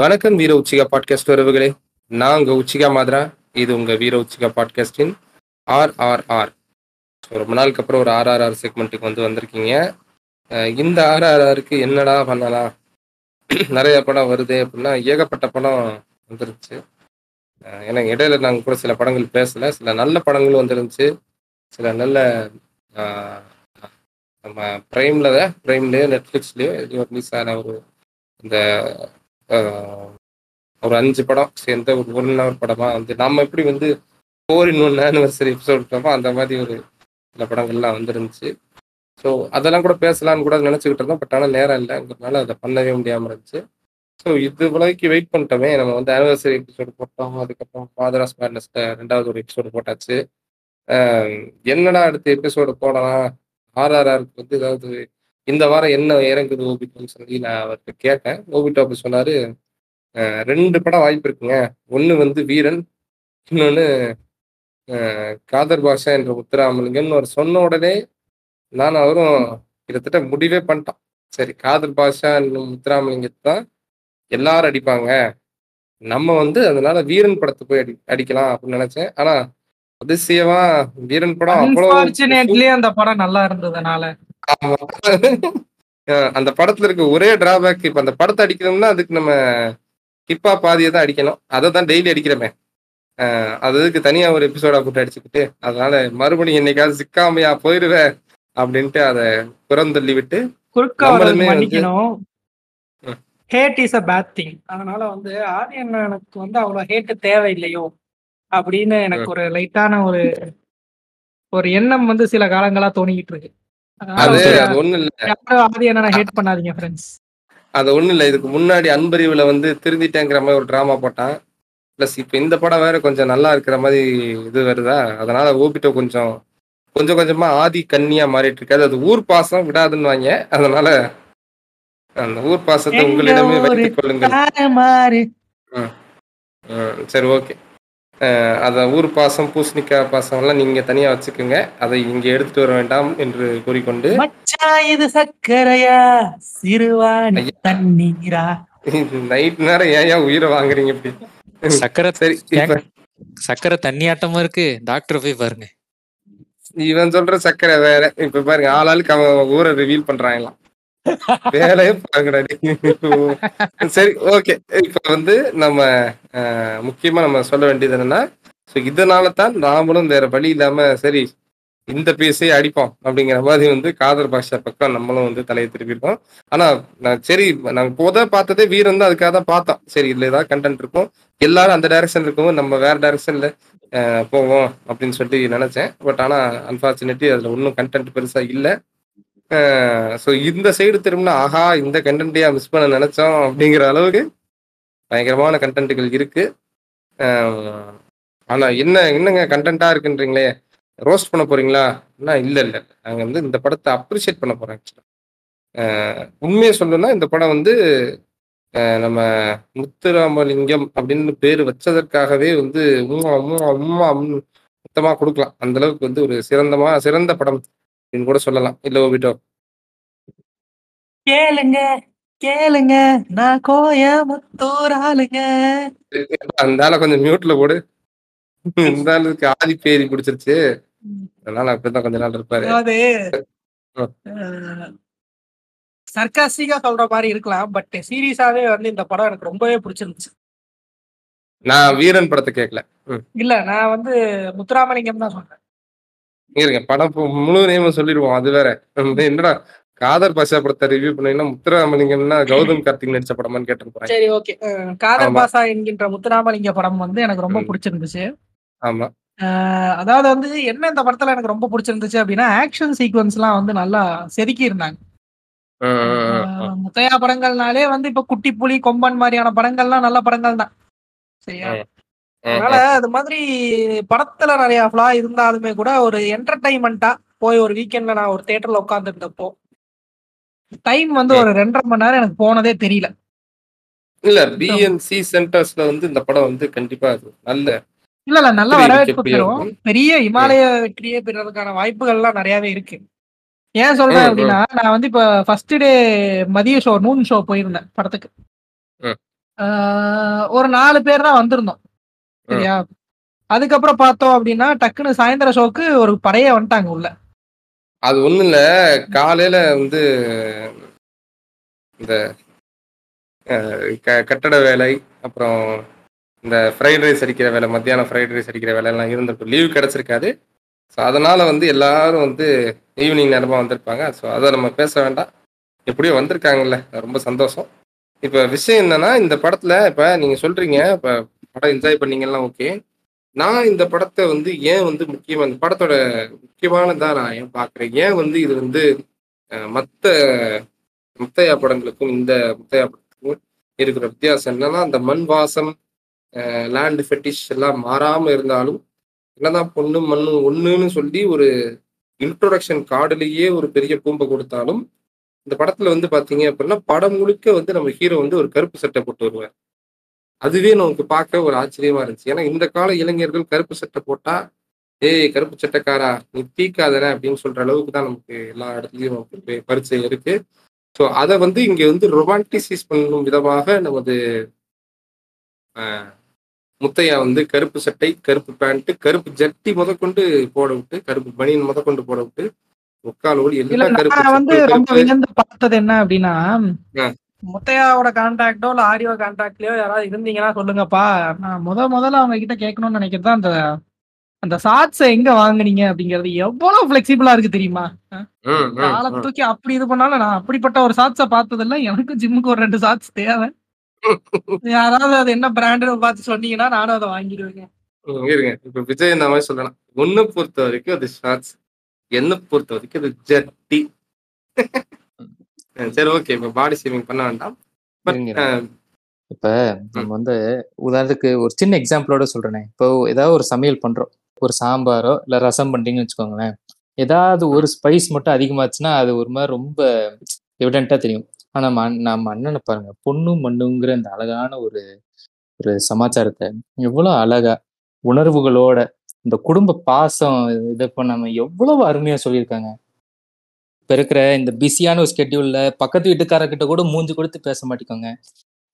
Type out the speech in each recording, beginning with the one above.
வணக்கம் வீர Uchiha podcast உறவுகளே, நான் உங்கள் உச்சிகா மாதிரா. இது உங்கள் வீர உச்சிகா பாட்காஸ்டின் ஆர்ஆர்ஆர். ரொம்ப நாளுக்கு அப்புறம் ஒரு ஆர்ஆர்ஆர் செக்மெண்ட்டுக்கு வந்திருக்கீங்க. இந்த ஆர்ஆர்ஆருக்கு என்னடா பண்ணலாம், நிறைய படம் வருது அப்படின்னா ஏகப்பட்ட படம் வந்துருந்துச்சு. ஏன்னா இடையில நாங்கள் கூட சில படங்கள் பேசலை, சில நல்ல படங்களும் வந்துருந்துச்சு. சில நல்ல நம்ம ப்ரைம்லேயோ நெட்ஃப்ளிக்ஸ்லேயோ எதுவும் ரிலீஸ் ஆன ஒரு 5 படம் சேர்ந்த ஒரு 1 hour படமாக வந்து நம்ம எப்படி 4 in 1 ஆனிவர்சரி எபிசோட் பண்ணோமோ அந்த மாதிரி ஒரு சில படங்கள்லாம் வந்துருந்துச்சு. ஸோ அதெல்லாம் கூட பேசலான்னு கூட நினச்சிக்கிட்டு இருந்தோம். பட் ஆனால் நேரம் இல்லைங்கிறதுனால அதை பண்ணவே முடியாமல் இருந்துச்சு. ஸோ இது வரைக்கும் வெயிட் பண்ணிட்டோமே. நம்ம ஆனிவர்சரி எபிசோடு போட்டோம், அதுக்கப்புறம் ஃபாதர்ஸ் மேட்னஸ்ல 2வது ஒரு எபிசோடு போட்டாச்சு. என்னடா அடுத்த எபிசோடு போடலாம், ஆர்ஆர்ஆருக்கு ஏதாவது இந்த வாரம் என்ன இறங்குது ஓபிட்டோன்னு சொல்லி நான் அவர்கிட்ட கேட்டேன். ஓபிட்டோ அப்படி சொன்னார், 2 படம் வாய்ப்பு இருக்குங்க. ஒன்று வீரன், இன்னொன்று காதர் பாட்சா என்ற முத்துராமலிங்கம்னு அவர் சொன்ன உடனே நான் அவரும் கிட்டத்தட்ட முடிவே பண்ணிட்டான். சரி, காதர் பாட்சா என்னும் முத்துராமலிங்கத்தை தான் எல்லாரும் அடிப்பாங்க, நம்ம அதனால வீரன் படத்தை போய் அடிக்கலாம் அப்படின்னு நினச்சேன். ஆனால் அதிசயமா வீரன் படம் அவ்வளோ, அந்த படம் நல்லா இருந்ததுனால அந்த படத்துல இருக்க ஒரே டிராபேக், இப்ப அந்த படத்தை அடிக்கணும்னா அதுக்கு நம்ம ஹிப்பா பாதியை தான் அடிக்கணும். அதை தான் டெய்லி அடிக்கிறோமே, அதுக்கு தனியா ஒரு எபிசோடா போட்டு அடிச்சுக்கிட்டு அதனால மறுபடியும் என்னைக்காவது சிக்காமையா போயிருவேன் அப்படின்ட்டு அதை புறந்தள்ளி விட்டு அதனால எனக்கு அவ்வளவு ஹேட் தேவையில்லையோ அப்படின்னு எனக்கு ஒரு லைட்டான ஒரு எண்ணம் சில காலங்களா தோணிக்கிட்டு இருக்கு. அது ஒண்ணும் இல்ல, இதுக்கு முன்னாடி அன்பறிவுல திருந்திட்டேங்கிற மாதிரி ஒரு டிராமா போட்டான். பிளஸ் இப்ப இந்த படம் வேற கொஞ்சம் நல்லா இருக்கிற மாதிரி இது வருதா, அதனால ஓபிட்டோ கொஞ்சம் கொஞ்சம் கொஞ்சமா ஆதி கன்னியா மாறிட்டு இருக்காது. அது ஊர் பாசம் விடாதுன்னு வாங்க, அதனால அந்த ஊர் பாசத்தை உங்களிடமே வைத்துக் கொள்ளுங்க. சரி, ஓகே, அதை ஊர் பாசம் பூசணிக்காய் பாசம் எல்லாம் நீங்க தனியா வச்சுக்கோங்க, அதை இங்க எடுத்துட்டு வர வேண்டாம் என்று கூறிக்கொண்டு நைட் நேரம் ஏன் உயிரை வாங்குறீங்க இப்படி சக்கரை? சரி, சக்கரை தண்ணியாட்டமா இருக்கு, டாக்டர் போய் பாருங்க. இவன் சொல்ற சக்கரை வேற. இப்ப பாருங்க, ஆளாளுக்கு அவன் ஊரை ரிவீல் பண்றாங்களாம், வேலையே பாக்குறாடி. சரி, ஓகே, இப்ப நம்ம முக்கியமா நம்ம சொல்ல வேண்டியது என்னன்னா, இதனால தான் நாமளும் வேற வழி இல்லாம சரி இந்த பேசையே அடிப்போம் அப்படிங்கிற மாதிரி காதர் பாட்சா பக்கம் நம்மளும் தலையை திருப்பிருக்கோம். ஆனா சரி, நாங்க போதான் பார்த்ததே வீரன் தான், அதுக்காக தான் பார்த்தோம். சரி, இதுல ஏதாவது கண்டென்ட் இருக்கும், எல்லாரும் அந்த டைரக்ஷன் இருக்கும், நம்ம வேற டைரக்ஷன்ல போவோம் அப்படின்னு சொல்லி நினைச்சேன். பட் ஆனா அன்பார்ச்சுனேட்லி அதுல ஒன்றும் கண்டென்ட் பெருசா இல்லை. ஸோ இந்த சைடு திரும்பினா ஆஹா இந்த கண்டென்ட்டையா மிஸ் பண்ண நினைச்சோம் அப்படிங்கிற அளவுக்கு பயங்கரமான கண்டென்ட்டுகள் இருக்கு. ஆனால் என்னங்க கண்டென்ட்டாக இருக்குன்றீங்களே, ரோஸ்ட் பண்ண போறீங்களா? இல்லை இல்லை, நாங்கள் இந்த படத்தை அப்ரிஷியேட் பண்ண போறோம். ஆக்சுவலாக உண்மையை சொல்லணும்னா இந்த படம் நம்ம முத்துராமலிங்கம் அப்படின்னு பேர் வச்சதற்காகவே உம்மா மொத்தமாக கொடுக்கலாம். அந்த அளவுக்கு ஒரு சிறந்த படம் கூட சொல்லலாம். இல்ல ஓபிட்டோ, கேளுங்க கேளுங்க, நான் கோயமுத்தூராளுங்க. அந்தால கொஞ்சம் மியூட்ல போடு, இந்தாளுக்கு ஆதி பேரி பிடிச்சிருச்சு, அதனால அப்படிதான் கொஞ்ச நாள் இருப்பாரு. அது சர்க்காஸ்டிக்கா சொல்ற மாதிரி இருக்கலாம், பட் சீரியஸாவே இந்த படம் எனக்கு ரொம்பவே பிடிச்சிருந்துச்சு. நான் வீரன் படத்தை கேட்கல, இல்ல நான் முத்துராமலிங்கம் தான் சொல்றேன். இருங்க, படம் முழு நேமம் சொல்லிடுவோம். அது வேற என்னடா காதர் பாட்சா படத்தை ரிவ்யூ பண்ணீங்கன்னா முத்துராமலிங்கம்னா கௌதம் கார்த்திக் நடிச்ச படமான்னு கேட்டிருப்பாங்க. சரி, ஓகே, காதர் பாட்சா என்கின்ற முத்துராமலிங்க படம் எனக்கு ரொம்ப பிடிச்சிருந்துச்சு. ஆமா, அதாவது என்ன இந்த படத்துல எனக்கு ரொம்ப பிடிச்சிருந்துச்சு அப்படின்னா, ஆக்ஷன் சீக்வன்ஸ் எல்லாம் நல்லா செதுக்கி இருந்தாங்க. முத்தையா படங்கள்னாலே இப்ப குட்டி புலி, கொம்பன் மாதிரியான படங்கள்லாம் நல்ல படங்கள் தான். சரியா, அதனால அது மாதிரி படத்துல நிறைய ஃபிளா இருந்தாலுமே கூட ஒரு என்டர்டைன்மெண்டா போய் ஒரு வீக்கெண்ட்ல நான் ஒரு தியேட்டர்ல உட்காந்துருந்தப்போ டைம் ஒரு 2.5 மணி நேரம் எனக்கு போனதே தெரியல. இல்ல பிஎன்சி சென்டர்ஸ்ல இந்த படம் கண்டிப்பா நல்ல இல்ல நல்ல வரவேற்பு பெறும். பெரிய இமாலய வெற்றியே பெறுறதுக்கான வாய்ப்புகள்லாம் நிறையவே இருக்கு. ஏன் சொல்றேன் அப்படின்னா, நான் இப்ப ஃபர்ஸ்ட் டே மதிய ஷோ, நூன் ஷோ போயிருந்தேன் படத்துக்கு. ஒரு 4 பேர் தான் வந்திருந்தோம் சரியா. அதுக்கப்புறம் பார்த்தோம் அப்படின்னா டக்குன்னு சாயந்தர ஷோக்கு ஒரு படைய வந்துட்டாங்க உள்ள. அது ஒண்ணும் இல்ல, காலையில வந்து இந்த கட்டட வேலை, அப்புறம் இந்த ஃப்ரைட் ரைஸ் அடிக்கிற வேலை, மத்தியானம் ஃப்ரைட் ரைஸ் அடிக்கிற வேலையெல்லாம் இருந்திருக்கும். லீவ் கிடைச்சிருக்காது. ஸோ அதனால் வந்து எல்லாரும் வந்து ஈவினிங் நேரமாக வந்திருப்பாங்க. ஸோ அதை நம்ம பேச வேண்டாம், எப்படியோ வந்திருக்காங்கல்ல, ரொம்ப சந்தோஷம். இப்போ விஷயம் என்னன்னா, இந்த படத்தில் இப்போ நீங்கள் சொல்கிறீங்க இப்போ படம் என்ஜாய் பண்ணீங்கலாம், ஓகே. நான் இந்த படத்தை வந்து ஏன் வந்து முக்கியமாக, இந்த படத்தோட முக்கியமானதாக நான் ஏன் பார்க்குறேன், ஏன் வந்து இது வந்து மற்ற முத்தையா படங்களுக்கும் இந்த முத்தையா படத்துக்கும் இருக்கிற வித்தியாசம் என்னன்னா, அந்த மண் வாசம் லேண்டு ஃபெட்டிஷ் எல்லாம் மாறாமல் இருந்தாலும் என்னதான் பொண்ணு மண்ணு ஒன்றுன்னு சொல்லி ஒரு இன்ட்ரோடக்ஷன் கார்டுலேயே ஒரு பெரிய பூம்பை கொடுத்தாலும், இந்த படத்தில் வந்து பார்த்தீங்க அப்படின்னா படம் முழுக்க வந்து நம்ம ஹீரோ வந்து ஒரு கருப்பு சட்டை போட்டு வருவார். அதுவே நமக்கு பார்க்க ஒரு ஆச்சரியமாக இருந்துச்சு. ஏன்னா இந்த கால இளைஞர்கள் கருப்பு சட்டை போட்டால் ஏய் கருப்பு சட்டைக்காரா நீ தீக்காதன அப்படின்னு சொல்கிற அளவுக்கு தான் நமக்கு எல்லா இடத்துலையும் நமக்கு பரிச்சை இருக்குது. ஸோ அதை வந்து இங்கே வந்து ரொமான்டிசைஸ் பண்ணும் விதமாக நமது முத்தையா வந்து கருப்பு சட்டை, கருப்பு பேண்ட்டு, கருப்பு ஜட்டி முதற்கொண்டு போட விட்டு, கருப்பு பனியன் முதற்கொண்டு போட விட்டு, முக்காலோடு எல்லா கருப்பு வந்து ரொம்ப வியந்து பார்த்தது என்ன அப்படின்னா, முத்தையாவோட கான்டாக்டோ இல்லை ஆடியோ கான்டாக்ட்லயோ யாராவது இருந்தீங்கன்னா சொல்லுங்கப்பா, நான் முதல்ல அவங்க கிட்ட கேட்கணும்னு நினைக்கிறதா அந்த அந்த ஷார்ட்ஸை எங்க வாங்குனீங்க அப்படிங்கிறது. எவ்வளவு ஃபிளெக்சிபிளா இருக்கு தெரியுமா, காலை தூக்கி அப்படி இது பண்ணாலும் நான் அப்படிப்பட்ட ஒரு ஷார்ட்ஸை பார்த்ததில்ல. எனக்கும் ஜிம்முக்கு ஒரு 2 ஷார்ட்ஸ் தேவை. யாராவது அது என்ன பிராண்டுன்னு பார்த்து சொன்னீங்கன்னா நானும் அதை வாங்கிடுவேங்க. இருங்க, இப்போ விஜய் இந்த மாதிரி சொல்லலாம், ஒன்னு பொறுத்த வரைக்கும் அது ஷார்ட்ஸ், என்ன பொறுத்த வரைக்கும் அது ஜட்டி. சரி ஓகே, இப்போ பாடி ஷேமிங் பண்ண வேண்டாம். இப்ப நம்ம வந்து உதாரணத்துக்கு ஒரு சின்ன எக்ஸாம்பிளோட சொல்றேன். இப்போ ஏதாவது ஒரு சமையல் பண்றோம், ஒரு சாம்பாரோ இல்ல ரசம் பண்றீங்கன்னு வச்சுக்கோங்களேன். ஏதாவது ஒரு ஸ்பைஸ் மட்டும் அதிகமாச்சுன்னா அது ஒரு மாதிரி ரொம்ப எவிடென்ட்டா தெரியும். ஆனா நம்ம அண்ணனை பாருங்க, பொண்ணு மண்ணுங்கிற இந்த அழகான ஒரு ஒரு சமாச்சாரத்தை எவ்வளவு அழகா உணர்வுகளோட இந்த குடும்ப பாசம் இதை பண்ணாம எவ்வளவு அருமையா சொல்லியிருக்காங்க. இப்ப இருக்கிற இந்த பிஸியான ஒரு ஸ்கெட்யூல்ல பக்கத்து வீட்டுக்காரர்கிட்ட கூட மூஞ்சி கொடுத்து பேச மாட்டேங்க.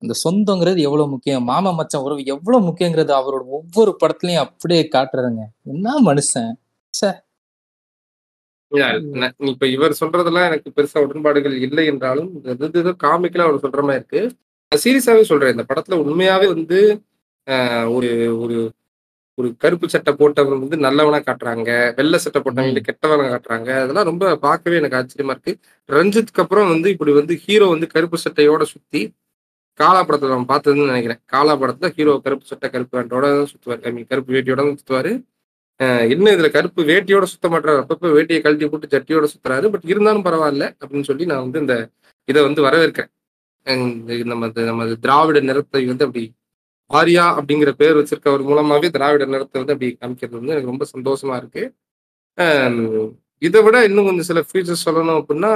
இந்த சொந்தங்கிறது எவ்வளவு முக்கியம், மாமா மச்சான் உறவு எவ்வளவு முக்கியங்கிறது அவரோட ஒவ்வொரு படத்துலயும் அப்படியே காட்டுறாங்க. என்ன மனுஷன். இப்ப இவர் சொல்றதெல்லாம் எனக்கு பெருசா உடன்பாடுகள் இல்லை என்றாலும் ஏதோ காமிக்கலா அவர் சொல்ற மாதிரி இருக்கு. சீரியஸாவே சொல்றேன், இந்த படத்துல உண்மையாவே வந்து ஒரு ஒரு கருப்பு சட்டை போட்டவன் வந்து நல்லவனா காட்டுறாங்க, வெள்ளை சட்டை போட்டவங்க வந்து கெட்டவனா காட்டுறாங்க. அதெல்லாம் ரொம்ப பார்க்கவே எனக்கு ஆச்சரியமா இருக்கு. ரஞ்சித்துக்கு அப்புறம் வந்து இப்படி வந்து ஹீரோ வந்து கருப்பு சட்டையோட சுத்தி, காலா படத்துல நம்ம பார்த்ததுன்னு நினைக்கிறேன், காலா படத்துல ஹீரோ கருப்பு சட்டை கருப்பு பேண்டோட சுத்துவாரு, ஐ மீன் கருப்பு வேட்டியோட தான் சுத்துவாரு. இன்னும் இதுல கருப்பு வேட்டியோட சுத்த மாட்டாரு, அப்பப்போ வேட்டியை கழட்டி போட்டு ஜட்டியோட சுத்துறாரு. பட் இருந்தாலும் பரவாயில்ல அப்படின்னு சொல்லி நான் வந்து இந்த இதை வந்து வரவேற்கிறேன். நம்ம திராவிட நிறத்தை வந்து அப்படி ஆரியா அப்படிங்கிற பேர் வச்சிருக்கவர் மூலமாவே திராவிட நிறத்தை வந்து அப்படி காமிக்கிறது வந்து எனக்கு ரொம்ப சந்தோஷமா இருக்கு. இதை விட இன்னும் கொஞ்சம் சில ஃபீச்சர்ஸ் சொல்லணும் அப்படின்னா,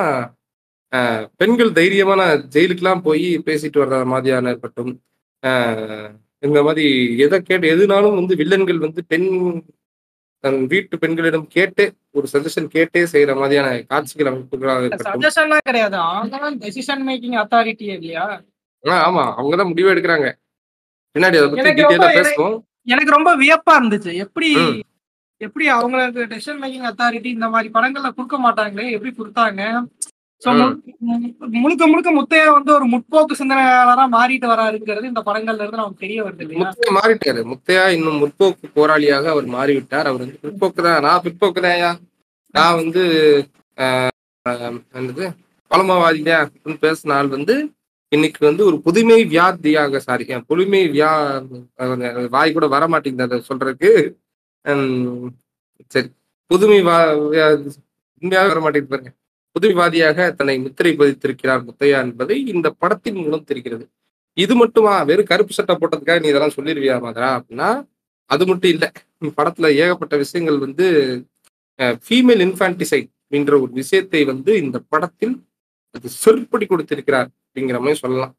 பெண்கள் தைரியமா நான் ஜெயிலுக்கெல்லாம் போய் பேசிட்டு வர்ற மாதிரியான இருக்கட்டும், இந்த மாதிரி எதை கேட்டு எதுனாலும் வந்து வில்லன்கள் வந்து தன் வீட்டு பெண்களிடம் கேட்டு ஒரு சஜஷன் கேட்டே செய்யற மாதிரியான காட்சிகள் அமைப்புகளாக அவங்கதான் முடிவு எடுக்கிறாங்க. பின்னாடி அதை பத்தி டீடைலா பேசுவோம். எனக்கு ரொம்ப வியப்பா இருந்துச்சு, எப்படி அவங்களுக்கு டெசிஷன் மேக்கிங் அத்தாரிட்டி இந்த மாதிரி படங்கள்ல கொடுக்க மாட்டாங்களே, எப்படி கொடுத்தாங்க. முழுக்க முழுக்க முத்தையா வந்து ஒரு முற்போக்கு சிந்தனையாளரா மாறிட்டு வராருங்கிறது இந்த படங்கள்ல இருந்து நமக்கு தெரிய வருது. முத்தையா மாறிட்டாரு, முத்தையா இன்னும் முற்போக்கு போராளியாக அவர் மாறிவிட்டார். அவர் வந்து பிற்போக்கு தான், நான் பிற்போக்கு தான்யா, நான் வந்து என்னது பழமவாதியா அப்படின்னு பேசின ஆள் வந்து இன்னைக்கு வந்து ஒரு புதுமை வியாதியாக, சாரி புதுமை வாய் கூட வர மாட்டேங்குது அதை சொல்றதுக்கு, சரி புதுமை உண்மையாக வர மாட்டேங்குது பாருங்க, புதுவிவாதியாக தன்னை முத்திரை பதித்திருக்கிறார் முத்தையா என்பதை இந்த படத்தின் மூலம் தெரிகிறது. இது மட்டுமா, வெறும் கருப்பு சட்டை போட்டதுக்காக நீ இதெல்லாம் சொல்லிடுவியா மாதிரா அப்படின்னா அது மட்டும் இல்லை. படத்துல ஏகப்பட்ட விஷயங்கள் வந்து ஃபீமேல் இன்ஃபான்டிசைட் அப்படின்ற ஒரு விஷயத்தை வந்து இந்த படத்தில் அது சொற்படி கொடுத்திருக்கிறார் அப்படிங்கிற மாதிரி சொல்லலாம்.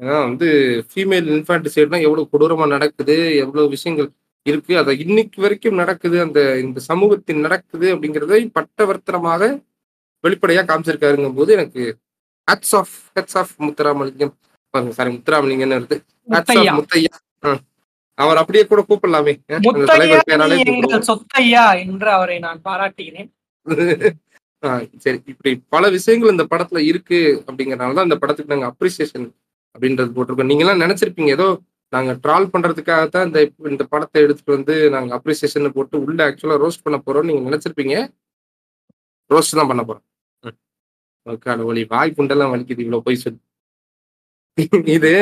ஏன்னா வந்து ஃபீமேல் இன்ஃபான்டிசைட்னா எவ்வளவு கொடூரமா நடக்குது, எவ்வளவு விஷயங்கள் இருக்கு, அதை இன்னைக்கு வரைக்கும் நடக்குது, அந்த இந்த சமூகத்தில் நடக்குது அப்படிங்கிறதை பட்டவர்த்தனமாக வெளிப்படையா காமிச்சிருக்காருங்கும் போது எனக்கு ஹட்ஸ் ஆஃப் முத்துராமலிங்கம் சாரி முத்துராமலிங்கன்னு வருது. முத்தையா அவர் அப்படியே கூட கூப்பிடலாமே. சொத்தையா என்று அவரை நான் பாராட்டுகிறேன். சரி, இப்படி பல விஷயங்கள் இந்த படத்துல இருக்கு அப்படிங்கறதுனாலதான் இந்த படத்துக்கு நாங்க அப்ரிசியேஷன் அப்படின்றது போட்டிருக்கோம். நீங்க எல்லாம் நினைச்சிருப்பீங்க ஏதோ நாங்க ட்ரால் பண்றதுக்காகத்தான் இந்த படத்தை எடுத்துட்டு வந்து நாங்க அப்ரிசியேஷன் போட்டு உள்ள ஆக்சுவலா ரோஸ்ட் பண்ண போறோம் நீங்க நினைச்சிருப்பீங்க. ரோஸ்ட் தான் பண்ண போறோம். ஒளி வாய் குண்டெல்லாம் வலிக்குது இவ்வளவு போய் சொல்லி. இது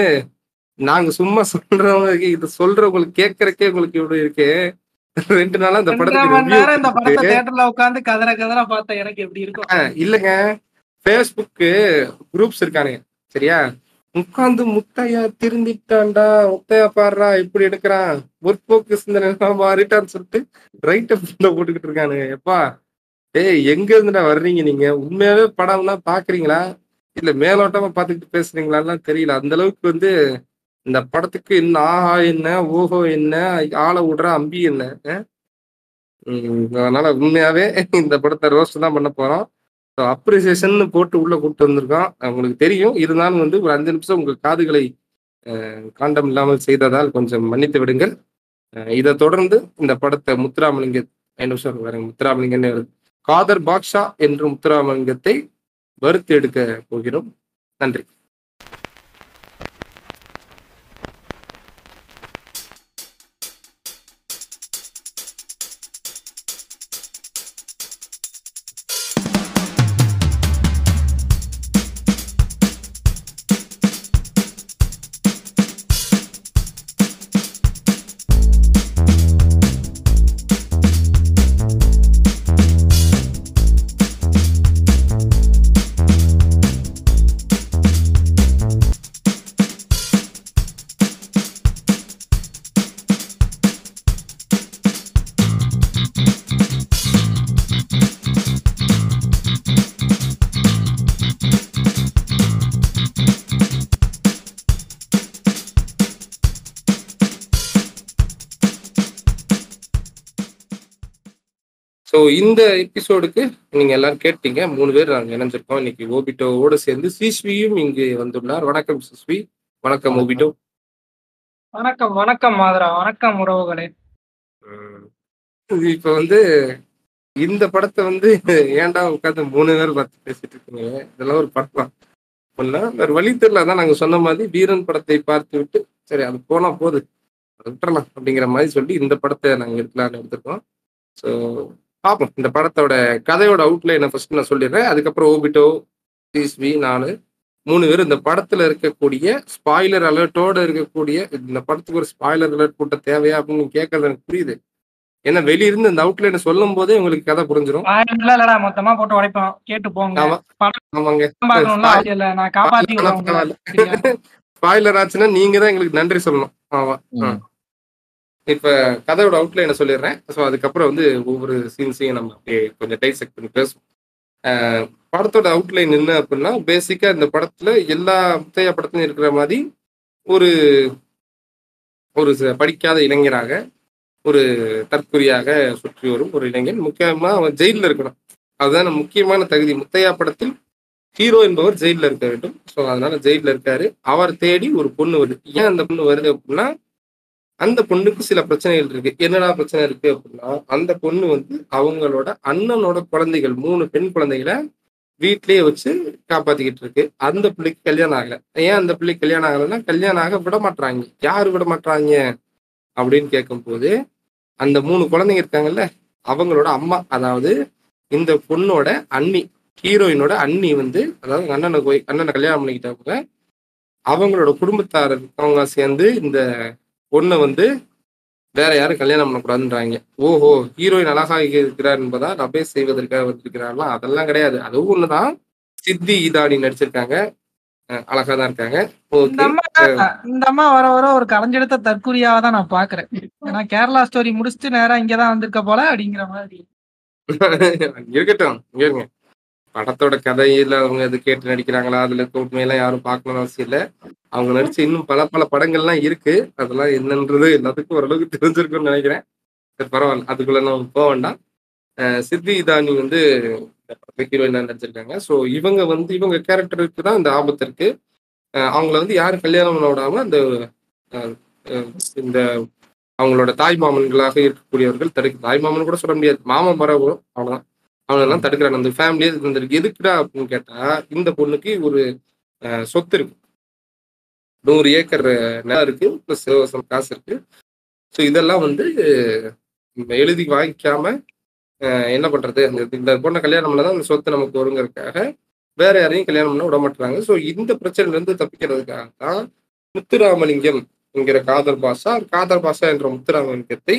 நாங்க சும்மா சொல்றவங்களுக்கு, இது சொல்றவங்களுக்கு கேட்கறக்கே உங்களுக்கு இவ்வளவு இருக்கு. ரெண்டு நாளா இந்த படத்துல உட்காந்து கதற கதற பார்த்தா எனக்கு எப்படி இருக்கும் இல்லங்க. பேஸ்புக்கு குரூப்ஸ் இருக்கானுங்க சரியா, உட்காந்து முத்தையா திருந்திட்டான்டா, முத்தையா பாடுறா இப்படி எடுக்கிறான், முற்போக்கு சிந்தனை மாறிட்டான்னு சொல்லிட்டு ரைட்ட போட்டுக்கிட்டு இருக்கானுங்க. எப்பா ஏய், எங்க இருந்துடா வர்றீங்க நீங்க? உண்மையாவே படம்லாம் பாக்குறீங்களா இல்ல மேலோட்டமா பாத்துக்கிட்டு பேசுறீங்களான்லாம் தெரியல. அந்த அளவுக்கு வந்து இந்த படத்துக்கு என்ன ஆஹா என்ன ஓஹோ என்ன ஆளை விடுற அம்பி என்ன. அதனால உண்மையாவே இந்த படத்தை ரோஸ்ட் தான் பண்ண போறோம். அப்ரிசியேஷன் போட்டு உள்ள கூப்பிட்டு வந்திருக்கோம். உங்களுக்கு தெரியும், இருந்தாலும் வந்து ஒரு 5 நிமிஷம் உங்க காதுகளை காண்டம் இல்லாமல் செய்ததால் கொஞ்சம் மன்னித்து விடுங்கள். இதை தொடர்ந்து இந்த படத்தை முத்துராமலிங்கம் 5 நிமிஷம் பாருங்க. முத்துராமலிங்கன்னு காதர் பாட்சா என்று முத்துராமலிங்கத்தை வறுத்து எடுக்க போகிறோம். நன்றி. இந்த எபிசோடுக்கு நீங்க எல்லாரும் கேட்டீங்க, 3 பேர் நாங்கள் இணைஞ்சிருக்கோம். இன்னைக்கு ஓபிட்டோவோடு சேர்ந்து சிஸ்வியும் இங்கு வந்துள்ளார். வணக்கம் சிஸ்வி. வணக்கம் ஓபிட்டோ. வணக்கம். வணக்கம் மாதரா. வணக்கம் உறவுகளே. இப்ப வந்து இந்த படத்தை வந்து ஏன்டா உட்காந்து 3 பேர் பார்த்து பேசிட்டு இருக்கீங்க, இதெல்லாம் ஒரு படம் பண்ணலாம் வேற வழி தெரியல. அதான் நாங்க சொன்ன மாதிரி வீரன் படத்தை பார்த்து விட்டு சரி அது போனா போகுது அது விட்டுறலாம் அப்படிங்கிற மாதிரி சொல்லி இந்த படத்தை நாங்க எடுக்கலாம்னு எடுத்துருக்கோம். ஸோ பார்ப்போம் இந்த படத்தோட கதையோட அவுட்லைனை ஃபர்ஸ்ட் நான் சொல்லிடுறேன். அதுக்கப்புறம் ஓபிட்டோ சிஸ்வி நானு 3 பேர் இந்த படத்துல இருக்கக்கூடிய ஸ்பாய்லர் அலர்ட்டோட இருக்கக்கூடிய இந்த படத்துக்கு ஒரு ஸ்பாய்லர் அலர்ட் கூட்ட தேவையா அப்படின்னு கேட்கறது எனக்கு புரியுது. ஏன்னா வெளியிருந்து இந்த அவுட்லைனை சொல்லும் போதே உங்களுக்கு கதை புரிஞ்சிடும். மொத்தமா போட்டு உடைப்போம் கேட்டு போங்க. ஸ்பாய்லர் ஆச்சுன்னா நீங்க தான் எங்களுக்கு நன்றி சொல்லணும். ஆமா, இப்ப கதையோட அவுட்லைனை சொல்லிடுறேன். ஸோ அதுக்கப்புறம் வந்து ஒவ்வொரு சீன்ஸையும் நம்ம அப்படியே கொஞ்சம் டைசெக்ட் பண்ணி பேசுவோம். படத்தோட அவுட்லைன் என்ன அப்படின்னா, பேசிக்கா இந்த படத்துல எல்லா முத்தையா படத்துலையும் இருக்கிற மாதிரி ஒரு ஒரு படிக்காத இளைஞராக ஒரு தற்குறியாக சுற்றி வரும் ஒரு இளைஞன், முக்கியமா அவன் ஜெயிலில் இருக்கணும். அதுதான் முக்கியமான தகுதி. முத்தையா படத்தில் ஹீரோ என்பவர் ஜெயிலில் இருக்க வேண்டும். ஸோ அதனால ஜெயிலில் இருக்காரு. அவர் தேடி ஒரு பொண்ணு வருது. ஏன் அந்த பொண்ணு வருது அப்படின்னா, அந்த பொண்ணுக்கு சில பிரச்சனைகள் இருக்கு. என்னடா பிரச்சனை இருக்கு அப்படின்னா, அந்த பொண்ணு வந்து அவங்களோட அண்ணனோட குழந்தைகள் 3 பெண் குழந்தைகளை வீட்லயே வச்சு காப்பாத்திக்கிட்டு இருக்கு. அந்த பிள்ளைக்கு கல்யாணம் ஆகலை. ஏன் அந்த பிள்ளைக்கு கல்யாணம் ஆகலைன்னா, கல்யாணம் ஆக விட மாட்டாங்க. யாரு விட மாட்டாங்க அப்படின்னு கேட்கும்போது, அந்த 3 குழந்தைங்க இருக்காங்கல்ல அவங்களோட அம்மா, அதாவது இந்த பொண்ணோட அண்ணி, ஹீரோயினோட அண்ணி வந்து, அதாவது அண்ணனை கல்யாணம் பண்ணிக்கிட்டவங்க அவங்களோட குடும்பத்தாரர் அவங்க சேர்ந்து இந்த பொண்ணை வந்து வேற யாரும் கல்யாணம் பண்ணக்கூடாதுன்றாங்க. ஓஹோ, ஹீரோயின் அழகாக இருக்கிறார் என்பதா ரபே செய்வதற்காக வந்திருக்கிறார்களா? அதெல்லாம் கிடையாது. அதுவும் ஒண்ணுதான். சித்தி இதானி நடிச்சிருக்காங்க, அழகா தான் இருக்காங்க. இந்த அம்மா வர வர ஒரு கலைஞ்செடுத்த தற்கூரியாவ தான் நான் பாக்குறேன். ஏன்னா கேரளா ஸ்டோரி முடிச்சுட்டு நேரம் இங்கதான் வந்திருக்க போல அப்படிங்கிற மாதிரி இருக்கட்டும். இங்க இருங்க, படத்தோட கதையில அவங்க எது கேட்டு நடிக்கிறாங்களா, அதுல உண்மையெல்லாம் யாரும் பார்க்கணும்னு அவசியம் இல்லை. அவங்க நடிச்சு இன்னும் பல பல படங்கள்லாம் இருக்கு. அதெல்லாம் என்னன்றது எல்லாத்துக்கும் ஓரளவுக்கு தெரிஞ்சிருக்குன்னு நினைக்கிறேன். சரி பரவாயில்ல, அதுக்குள்ள நம்ம போக வேண்டாம். சித்தி இதானி வந்து ஹீரோயினா நடிச்சிருக்காங்க. ஸோ இவங்க வந்து இவங்க கேரக்டருக்கு தான் இந்த ஆபத்து இருக்கு. அவங்கள வந்து யாரும் கல்யாணம் விடாம அந்த இந்த அவங்களோட தாய் மாமன்களாக இருக்கக்கூடியவர்கள் தடுக்க, தாய் மாமன் கூட சொல்ல முடியாது, மாமன் மரபும் அவ்வளோதான், அவங்களெல்லாம் தடுக்கிறாங்க. அந்த ஃபேமிலியே இருந்திருக்கு. எதுக்குடா அப்படின்னு கேட்டா, இந்த பொண்ணுக்கு ஒரு சொத்து இருக்கு, 100 ஏக்கர் நிலம் இருக்கு, ப்ளஸ் காசு இருக்கு. ஸோ இதெல்லாம் வந்து எழுதி வாங்கிக்காம என்ன பண்றது, இந்த பொண்ணை கல்யாணம் பண்ணாதான் அந்த சொத்து நமக்கு வருங்கிறதுக்காக வேற யாரையும் கல்யாணம் பண்ண விட மாட்டாங்க. ஸோ இந்த பிரச்சனைல இருந்து தப்பிக்கிறதுக்காக தான் முத்துராமலிங்கம் என்கிற காதர் பாட்சா, காதர் பாட்சா என்ற முத்துராமலிங்கத்தை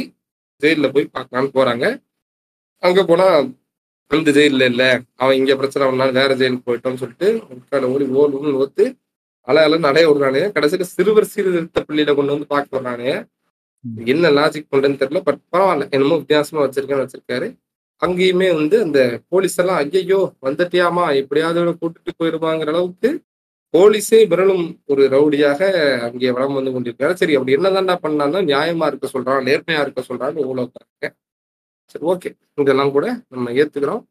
ஜெயிலில் போய் பார்க்கலான்னு போறாங்க. அங்கே போனா அந்த ஜெயிலில் இல்லை, அவன் இங்கே பிரச்சனை பண்ணாலும் வேற ஜெயிலுக்கு போயிட்டோம்னு சொல்லிட்டு உட்கார ஓடி ஓடுன்னு ஒத்து அலையால நடைய விடுறானே. கடைசியில் சிறுவர் சீர்திருத்த பள்ளியில கொண்டு வந்து பார்க்க வர்றானே. என்ன லாஜிக் பண்ணுறேன்னு தெரியல, பட் பரவாயில்ல, என்னமோ வித்தியாசமா வச்சிருக்காரு. அங்கேயுமே வந்து அந்த போலீஸ் எல்லாம் ஐயையோ வந்துட்டியாமா எப்படியாவது கூட்டுட்டு போயிடுவாங்கிற அளவுக்கு போலீஸே விரலும் ஒரு ரவுடியாக அங்கே வளம் வந்து கொண்டிருக்காரு. சரி, அப்படி என்னதான்டா பண்ணாலும் நியாயமா இருக்க சொல்றான், நேர்மையா இருக்க சொல்றான்னு ஊழக்காரங்க. சரி, ஓகே, இதெல்லாம் கூட நம்ம ஏத்துக்கிறோம்.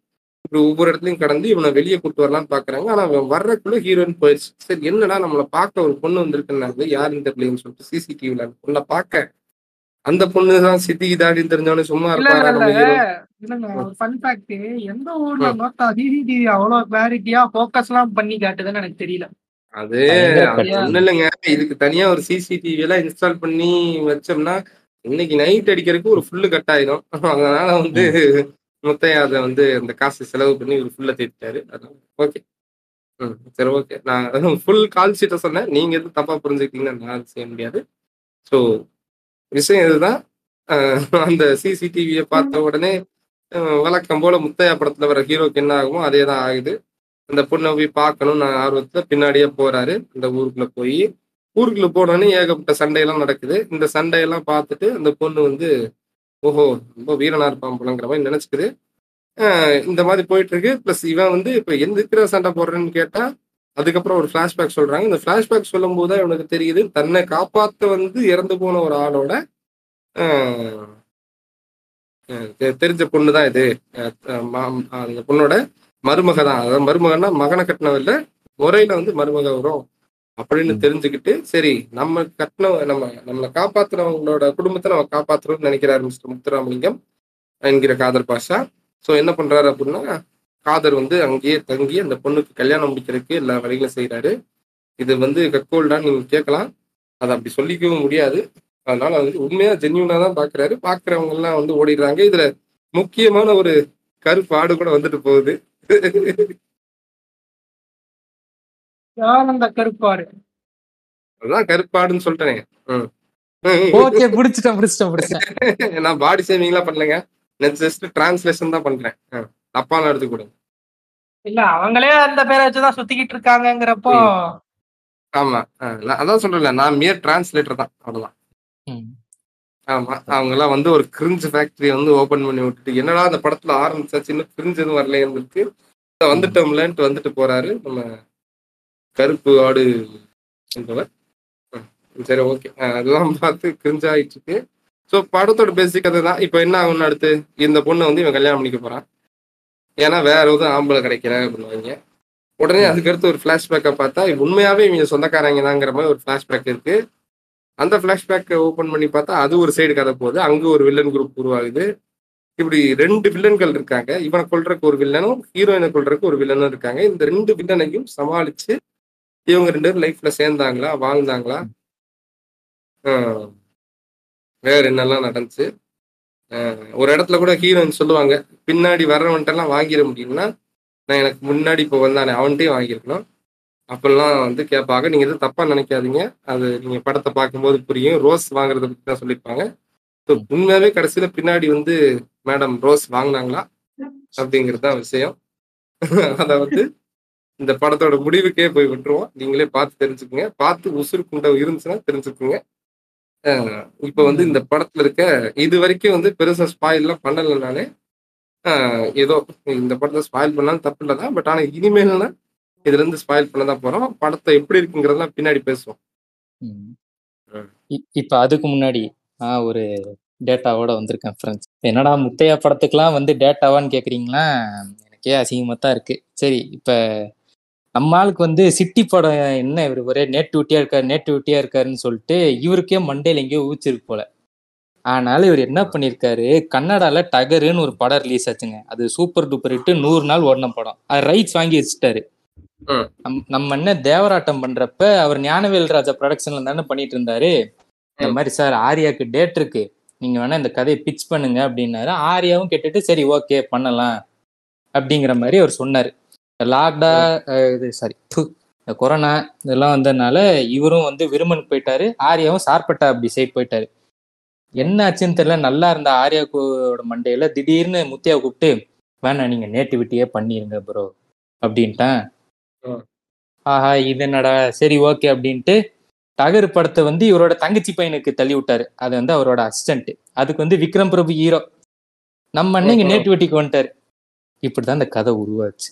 இப்படி ஒவ்வொரு இடத்துலையும் கடந்து இவனை வெளியே கூட்டு வரலான்னு பாக்குறாங்க. ஆனா அவன் வர்றக்குள்ள ஹீரோயின் போயிடுச்சு. சரி, என்னடா நம்மளை பார்க்க ஒரு பொண்ணு வந்திருக்குன்னு, யார் இந்த பிள்ளைன்னு சொல்லிட்டு சிசிடிவில அந்த பொண்ணை பார்க்க, அந்த பொண்ணுதான் சித்தி தாடின்னு தெரிஞ்சவனே சும்மா இருப்பாங்க. எந்த ஊர்ல பார்த்தா சிசிடிவி அவ்வளவு கிளாரிட்டியா போக்கஸ் எல்லாம் பண்ணி காட்டுதுன்னு எனக்கு தெரியல. அது ஒண்ணு இல்லைங்க, இதுக்கு தனியா ஒரு சிசிடிவி எல்லாம் இன்ஸ்டால் பண்ணி வச்சோம்னா இன்னைக்கு நைட் அடிக்கிறதுக்கு ஒரு ஃபுல்லு கட் ஆயிடும். அதனால வந்து முத்தையா அதை வந்து அந்த காசு செலவு பண்ணி ஒரு ஃபுல்ல தேடிட்டாரு. அதான் ஓகே. சரி, ஓகே, நான் ஃபுல் கால் சீட்டை சொன்னேன், நீங்க எதுவும் தப்பா புரிஞ்சுக்கிட்டீங்கன்னா நான் செய்ய முடியாது. ஸோ விஷயம் இதுதான். அந்த சிசிடிவியை பார்த்த உடனே வழக்கம் போல முத்தையா படத்துல வர ஹீரோக்கு என்ன ஆகுமோ அதே தான் ஆகுது. அந்த பொண்ணை போய் பார்க்கணும்னு ஆர்வத்துல பின்னாடியே போறாரு. அந்த ஊருக்குள்ள போய் ஊருக்குள்ள போனோடனே ஏகப்பட்ட சண்டையெல்லாம் நடக்குது. இந்த சண்டையெல்லாம் பார்த்துட்டு அந்த பொண்ணு வந்து ஓஹோ ரொம்ப வீரனா இருப்பான் போலங்கிற மாதிரி நினைச்சுக்குது. இந்த மாதிரி போயிட்டு இருக்கு. பிளஸ் இவன் வந்து இப்ப எந்திக்கிற சண்டை போடுறேன்னு கேட்டா அதுக்கப்புறம் ஒரு ஃபிளாஷ்பேக் சொல்றாங்க. இந்த ஃபிளாஷ்பேக் சொல்லும் போதுதான் இவனுக்கு தெரியுது, தன்னை காப்பாற்ற வந்து இறந்து போன ஒரு ஆளோட தெரிஞ்ச பொண்ணு தான் இது, அந்த பொண்ணோட மருமக தான். அதாவது மருமகன்னா மகனை கட்டினவில்ல, முறையில வந்து மருமக வரும் அப்படின்னு தெரிஞ்சுக்கிட்டு, சரி நம்ம கட்டின நம்மளை காப்பாத்துறவங்களோட குடும்பத்தை நம்ம காப்பாத்துறோம்னு நினைக்கிறாரு மிஸ்டர் முத்துராமலிங்கம் என்கிற காதர் பாட்சா. ஸோ என்ன பண்றாரு அப்படின்னா, காதர் வந்து அங்கேயே தங்கி அந்த பொண்ணுக்கு கல்யாணம் முடிக்கிறதுக்கு எல்லா வழிகளும் செய்கிறாரு. இது வந்து கக்கோல்டான்னு நீங்கள் கேட்கலாம், அதை அப்படி சொல்லிக்கவும் முடியாது. அதனால வந்து உண்மையாக ஜென்யூனாக தான் பார்க்குறாரு. பார்க்குறவங்கலாம் வந்து ஓடிடுறாங்க. இதில் முக்கியமான ஒரு கருப்பாடு கூட வந்துட்டு போகுது. அந்த கருப்பாடு அதுதான் கருப்பாடுன்னு சொல்லிட்டேனே. நான் பாடி சேவிங்லாம் பண்ணலைங்க, நான் ஜஸ்ட் டிரான்ஸ்லேஷன் தான் பண்ணுறேன். தப்பான எடுத்துக்கூடாது இல்ல, அவங்களே அந்த பேரை வச்சுதான் சுத்திக்கிட்டு இருக்காங்கிறப்போ. ஆமா, அதான் சொல்றல, நான் மியர் டிரான்ஸ்லேட்டர் தான், அவ்வளவுதான். ஆமா, அவங்க எல்லாம் வந்து ஒரு கிரிஞ்ச் ஃபேக்டரி வந்து ஓபன் பண்ணி விட்டுட்டு என்னடா அந்த படத்துல ஆரம்பிச்சாச்சு, இன்னும் கிரிஞ்ச் எதுவும் வரல இருந்துருக்கு, வந்துட்டோம்லன்ட்டு வந்துட்டு போறாரு நம்ம கருப்பு ஆடு என்பவர். சரி, ஓகே, அதெல்லாம் பார்த்து கிரிஞ்ச் ஆயிட்டு இருக்கு. ஸோ படத்தோட பேசிக் கதை தான். இப்போ என்ன ஆகும்னு அடுத்து இந்த பொண்ணை வந்து இவன் கல்யாணம் பண்ணிக்க போறான், ஏன்னா வேற எதுவும் ஆம்பளை கிடைக்கிறேன் அப்படின்வாங்க. உடனே அதுக்கடுத்து ஒரு ஃப்ளாஷ்பேக்கை பார்த்தா உண்மையாவே இவங்க சொந்தக்காரங்க தாங்கிற மாதிரி ஒரு ஃப்ளாஷ்பேக் இருக்கு. அந்த ஃப்ளாஷ்பேக்கை ஓப்பன் பண்ணி பார்த்தா அது ஒரு சைடு கதை போகுது, அங்கே ஒரு வில்லன் குரூப் உருவாகுது. இப்படி 2 வில்லன்கள் இருக்காங்க. இவனை கொள்றதுக்கு ஒரு வில்லனும் ஹீரோயினை கொள்றதுக்கு ஒரு வில்லனும் இருக்காங்க. இந்த 2 வில்லனையும் சமாளிச்சு இவங்க 2 பேரும் லைஃப்ல சேர்ந்தாங்களா, வாழ்ந்தாங்களா, வேற என்னெல்லாம் நடந்துச்சு. ஒரு இடத்துல கூட ஹீரோன்னு சொல்லுவாங்க, பின்னாடி வர்றவன்ட்டெல்லாம் வாங்கிட முடியும்னா நான் எனக்கு முன்னாடி இப்போ வந்தானே அவன்கிட்டே வாங்கியிருக்கணும் அப்படிலாம் வந்து கேட்பாங்க. நீங்கள் எதுவும் தப்பாக நினைக்காதீங்க, அது நீங்கள் படத்தை பார்க்கும்போது புரியும். ரோஸ் வாங்குறத பற்றி தான் சொல்லியிருப்பாங்க. ஸோ உண்மையாகவே கடைசியில் பின்னாடி வந்து மேடம் ரோஸ் வாங்கினாங்களா அப்படிங்கிறது தான் விஷயம். அதை வந்து இந்த படத்தோட முடிவுக்கே போய் விட்டுருவோம். நீங்களே பார்த்து தெரிஞ்சுக்குங்க, பார்த்து உசுருக்குண்ட இருந்துச்சுன்னா தெரிஞ்சுக்குங்க. இப்ப வந்து இந்த படத்துல இருக்க இது வரைக்கும் வந்து பெருசா ஸ்பாயில் எல்லாம் பண்ணலனாலே ஏதோ இந்த படத்தை ஸ்பாயில் பண்ணாலும் தப்பு இல்லதான், பட் ஆனா இனிமேல்னா இதுல இருந்து ஸ்பாயில் பண்ணதான் போறோம். படத்தை எப்படி இருக்குங்கிறதெல்லாம் பின்னாடி பேசுவோம். இப்ப அதுக்கு முன்னாடி ஒரு டேட்டாவோட வந்திருக்கேன் ஃப்ரெண்ட்ஸ். என்னடா முத்தையா படத்துக்கெல்லாம் வந்து டேட்டாவான்னு கேக்குறீங்களா, எனக்கே அசிங்கமா தான் இருக்கு. சரி, இப்ப நம்மளுக்கு வந்து சிட்டி படம் என்ன இவர் ஒரே நேட்டிவிட்டியா இருக்காருன்னு சொல்லிட்டு இவருக்கே மண்டையில எங்கேயோ ஊச்சிருக்கு போல. ஆனாலும் இவர் என்ன பண்ணியிருக்காரு, கன்னடால தகருன்னு ஒரு படம் ரிலீஸ் ஆச்சுங்க. அது சூப்பர் டூப்பர் ஹிட்டு, 100 நாள் ஓடின படம். அது ரைட்ஸ் வாங்கி வச்சுட்டாரு. நம்ம என்ன தேவராட்டம் பண்றப்ப அவர் ஞானவேல்ராஜா ப்ரொடக்ஷன்ல தானே பண்ணிட்டு இருந்தாரு. இந்த மாதிரி சார் ஆர்யாவுக்கு டேட் இருக்கு, நீங்க வேணா இந்த கதையை பிச் பண்ணுங்க அப்படின்னாரு. ஆர்யாவும் கேட்டுட்டு சரி ஓகே பண்ணலாம் அப்படிங்கிற மாதிரி அவர் சொன்னாரு. இந்த கொரோனா இதெல்லாம் வந்ததுனால இவரும் வந்து விருமனுக்கு போயிட்டாரு, ஆர்யாவும் சார்பட்டா அப்படி சைட் போயிட்டாரு. என்ன ஆச்சுன்னு தெரியல, நல்லா இருந்த ஆர்யாவோட மண்டையில திடீர்னு முத்தியாவை கூப்பிட்டு வேணா நீங்க நேட்டிவிட்டியே பண்ணிருங்க ப்ரோ அப்படின்ட்டான். ஆஹா இது என்னடா சரி ஓகே அப்படின்ட்டு தகரு படத்தை வந்து இவரோட தங்கச்சி பையனுக்கு தள்ளி விட்டாரு. அது வந்து அவரோட அசிஸ்டன்ட். அதுக்கு வந்து விக்ரம் பிரபு ஹீரோ. நம்ம அண்ணன் இங்க நேட்டிவிட்டிக்கு வந்துட்டாரு. இப்படிதான் இந்த கதை உருவாச்சு.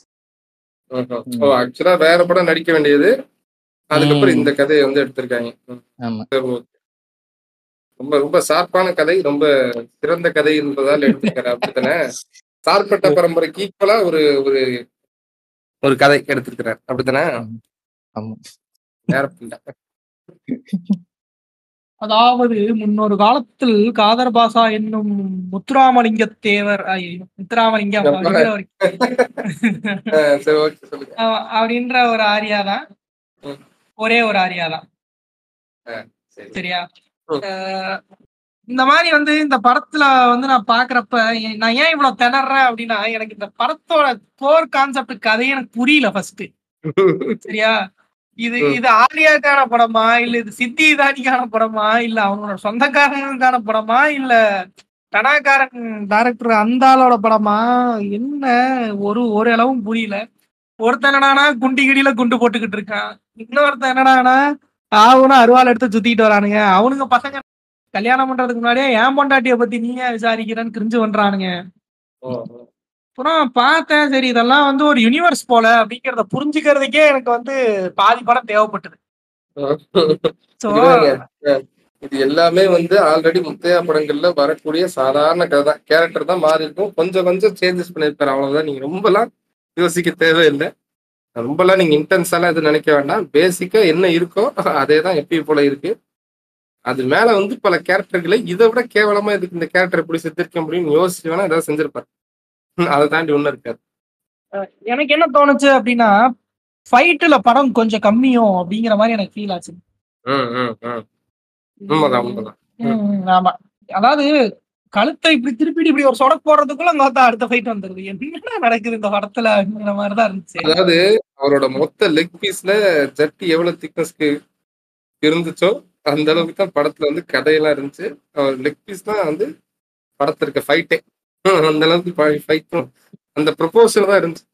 வேற படம் நடிக்க வேண்டியது, அதுக்கப்புறம் இந்த கதையை வந்து எடுத்திருக்காங்க. ரொம்ப ரொம்ப சார்பான கதை, ரொம்ப சிறந்த கதை என்பதால் எடுத்திருக்காரு. அப்படித்தானே, சார்பட்ட பரம்பரைக்கு ஈக்குவலா ஒரு ஒரு கதை எடுத்திருக்கிறார். அப்படித்தானே, அதாவது முன்னொரு காலத்தில் காதர் பாட்சா என்னும் முத்துராமலிங்க தேவர் முத்துராமலிங்கம் அப்படின்ற ஒரு ஆரியாதான், ஒரே ஒரு ஆரியாதான். சரியா, இந்த மாதிரி வந்து இந்த படத்துல வந்து நான் பாக்குறப்ப நான் ஏன் இவ்வளவு திணறேன் அப்படின்னா, எனக்கு இந்த படத்தோட கோர் கான்செப்ட் கதையே எனக்கு புரியல ஃபர்ஸ்ட். சரியா, இது ஆரியாக்கான படமா, இல்ல இது சித்தி தானிக்கான படமா, இல்ல அவங்களோட சொந்தக்காரங்களுக்கான படமா, இல்ல தனாக்காரன் டைரக்டர் அந்த ஆளோட படமா, என்ன ஒரு அளவும் புரியல. ஒருத்தன் என்னடானா குண்டி கிடியில குண்டு போட்டுக்கிட்டு இருக்கான், இன்னொருத்தன் என்னடானா ஆவுனா அருவாள் எடுத்து சுத்திட்டு வரானுங்க. அவனுங்க பசங்க கல்யாணம் பண்றதுக்கு முன்னாடியே ஏன் பொண்டாட்டிய பத்தி நீங்க விசாரிக்கிறேன்னு கிரிஞ்சு பண்றானுங்க. அப்புறம் பார்த்தேன், சரி இதெல்லாம் வந்து ஒரு யூனிவர்ஸ் போல அப்படிங்கிறத புரிஞ்சுக்கிறதுக்கே எனக்கு வந்து பாதி படம் தேவைப்பட்டது. இது எல்லாமே வந்து ஆல்ரெடி முத்தையா படங்கள்ல வரக்கூடிய சாதாரண கதை கேரக்டர் தான் மாறி இருக்கும், கொஞ்சம் கொஞ்சம் சேஞ்சஸ் பண்ணிருப்பாரு, அவ்வளவுதான். நீங்க ரொம்பலாம் யோசிக்க தேவையில்லை, ரொம்பலாம் நீங்க இன்டென்ஸாலாம் எதுவும் நினைக்க வேண்டாம். பேசிக்கா என்ன இருக்கோ அதே தான் எப்பயும் போல இருக்கு. அது மேல வந்து பல கேரக்டர்களை இதை விட கேவலமா இதுக்கு இந்த கேரக்டர் எப்படி சித்திரிக்க முடியும்னு யோசிச்சு வேணா ஏதாவது செஞ்சிருப்பாரு. அதை தாண்டி ஒண்ணு இருக்காது. எனக்கு என்ன தோணுச்சு அப்படின்னா, ஃபைட்ல படம் கொஞ்சம் கம்மியோ அப்படிங்கிற மாதிரி எனக்கு ஃபீல் ஆச்சு. ஆமா, அதாவது கழுத்தை இப்படி திருப்பி இப்படி ஒரு சொடக்கு போடுறதுக்குள்ள அங்க அடுத்த ஃபைட் வந்துருது. என்ன நடக்குது இந்த படத்துல அப்படிங்கிற மாதிரிதான் இருந்துச்சு. அதாவது அவரோட மொத்த லெக் பீஸ்ல ஜட்டி எவ்வளவு திக்னஸ்க்கு இருந்துச்சோ அந்த அளவுக்கு தான் படத்துல வந்து கதையெல்லாம் இருந்துச்சு. அவர் லெக் பீஸ் தான் வந்து படத்துல இருக்க ஃபைட்டே, அந்த அளவுக்கு அந்த ப்ரொபோசல் தான் இருந்துச்சு.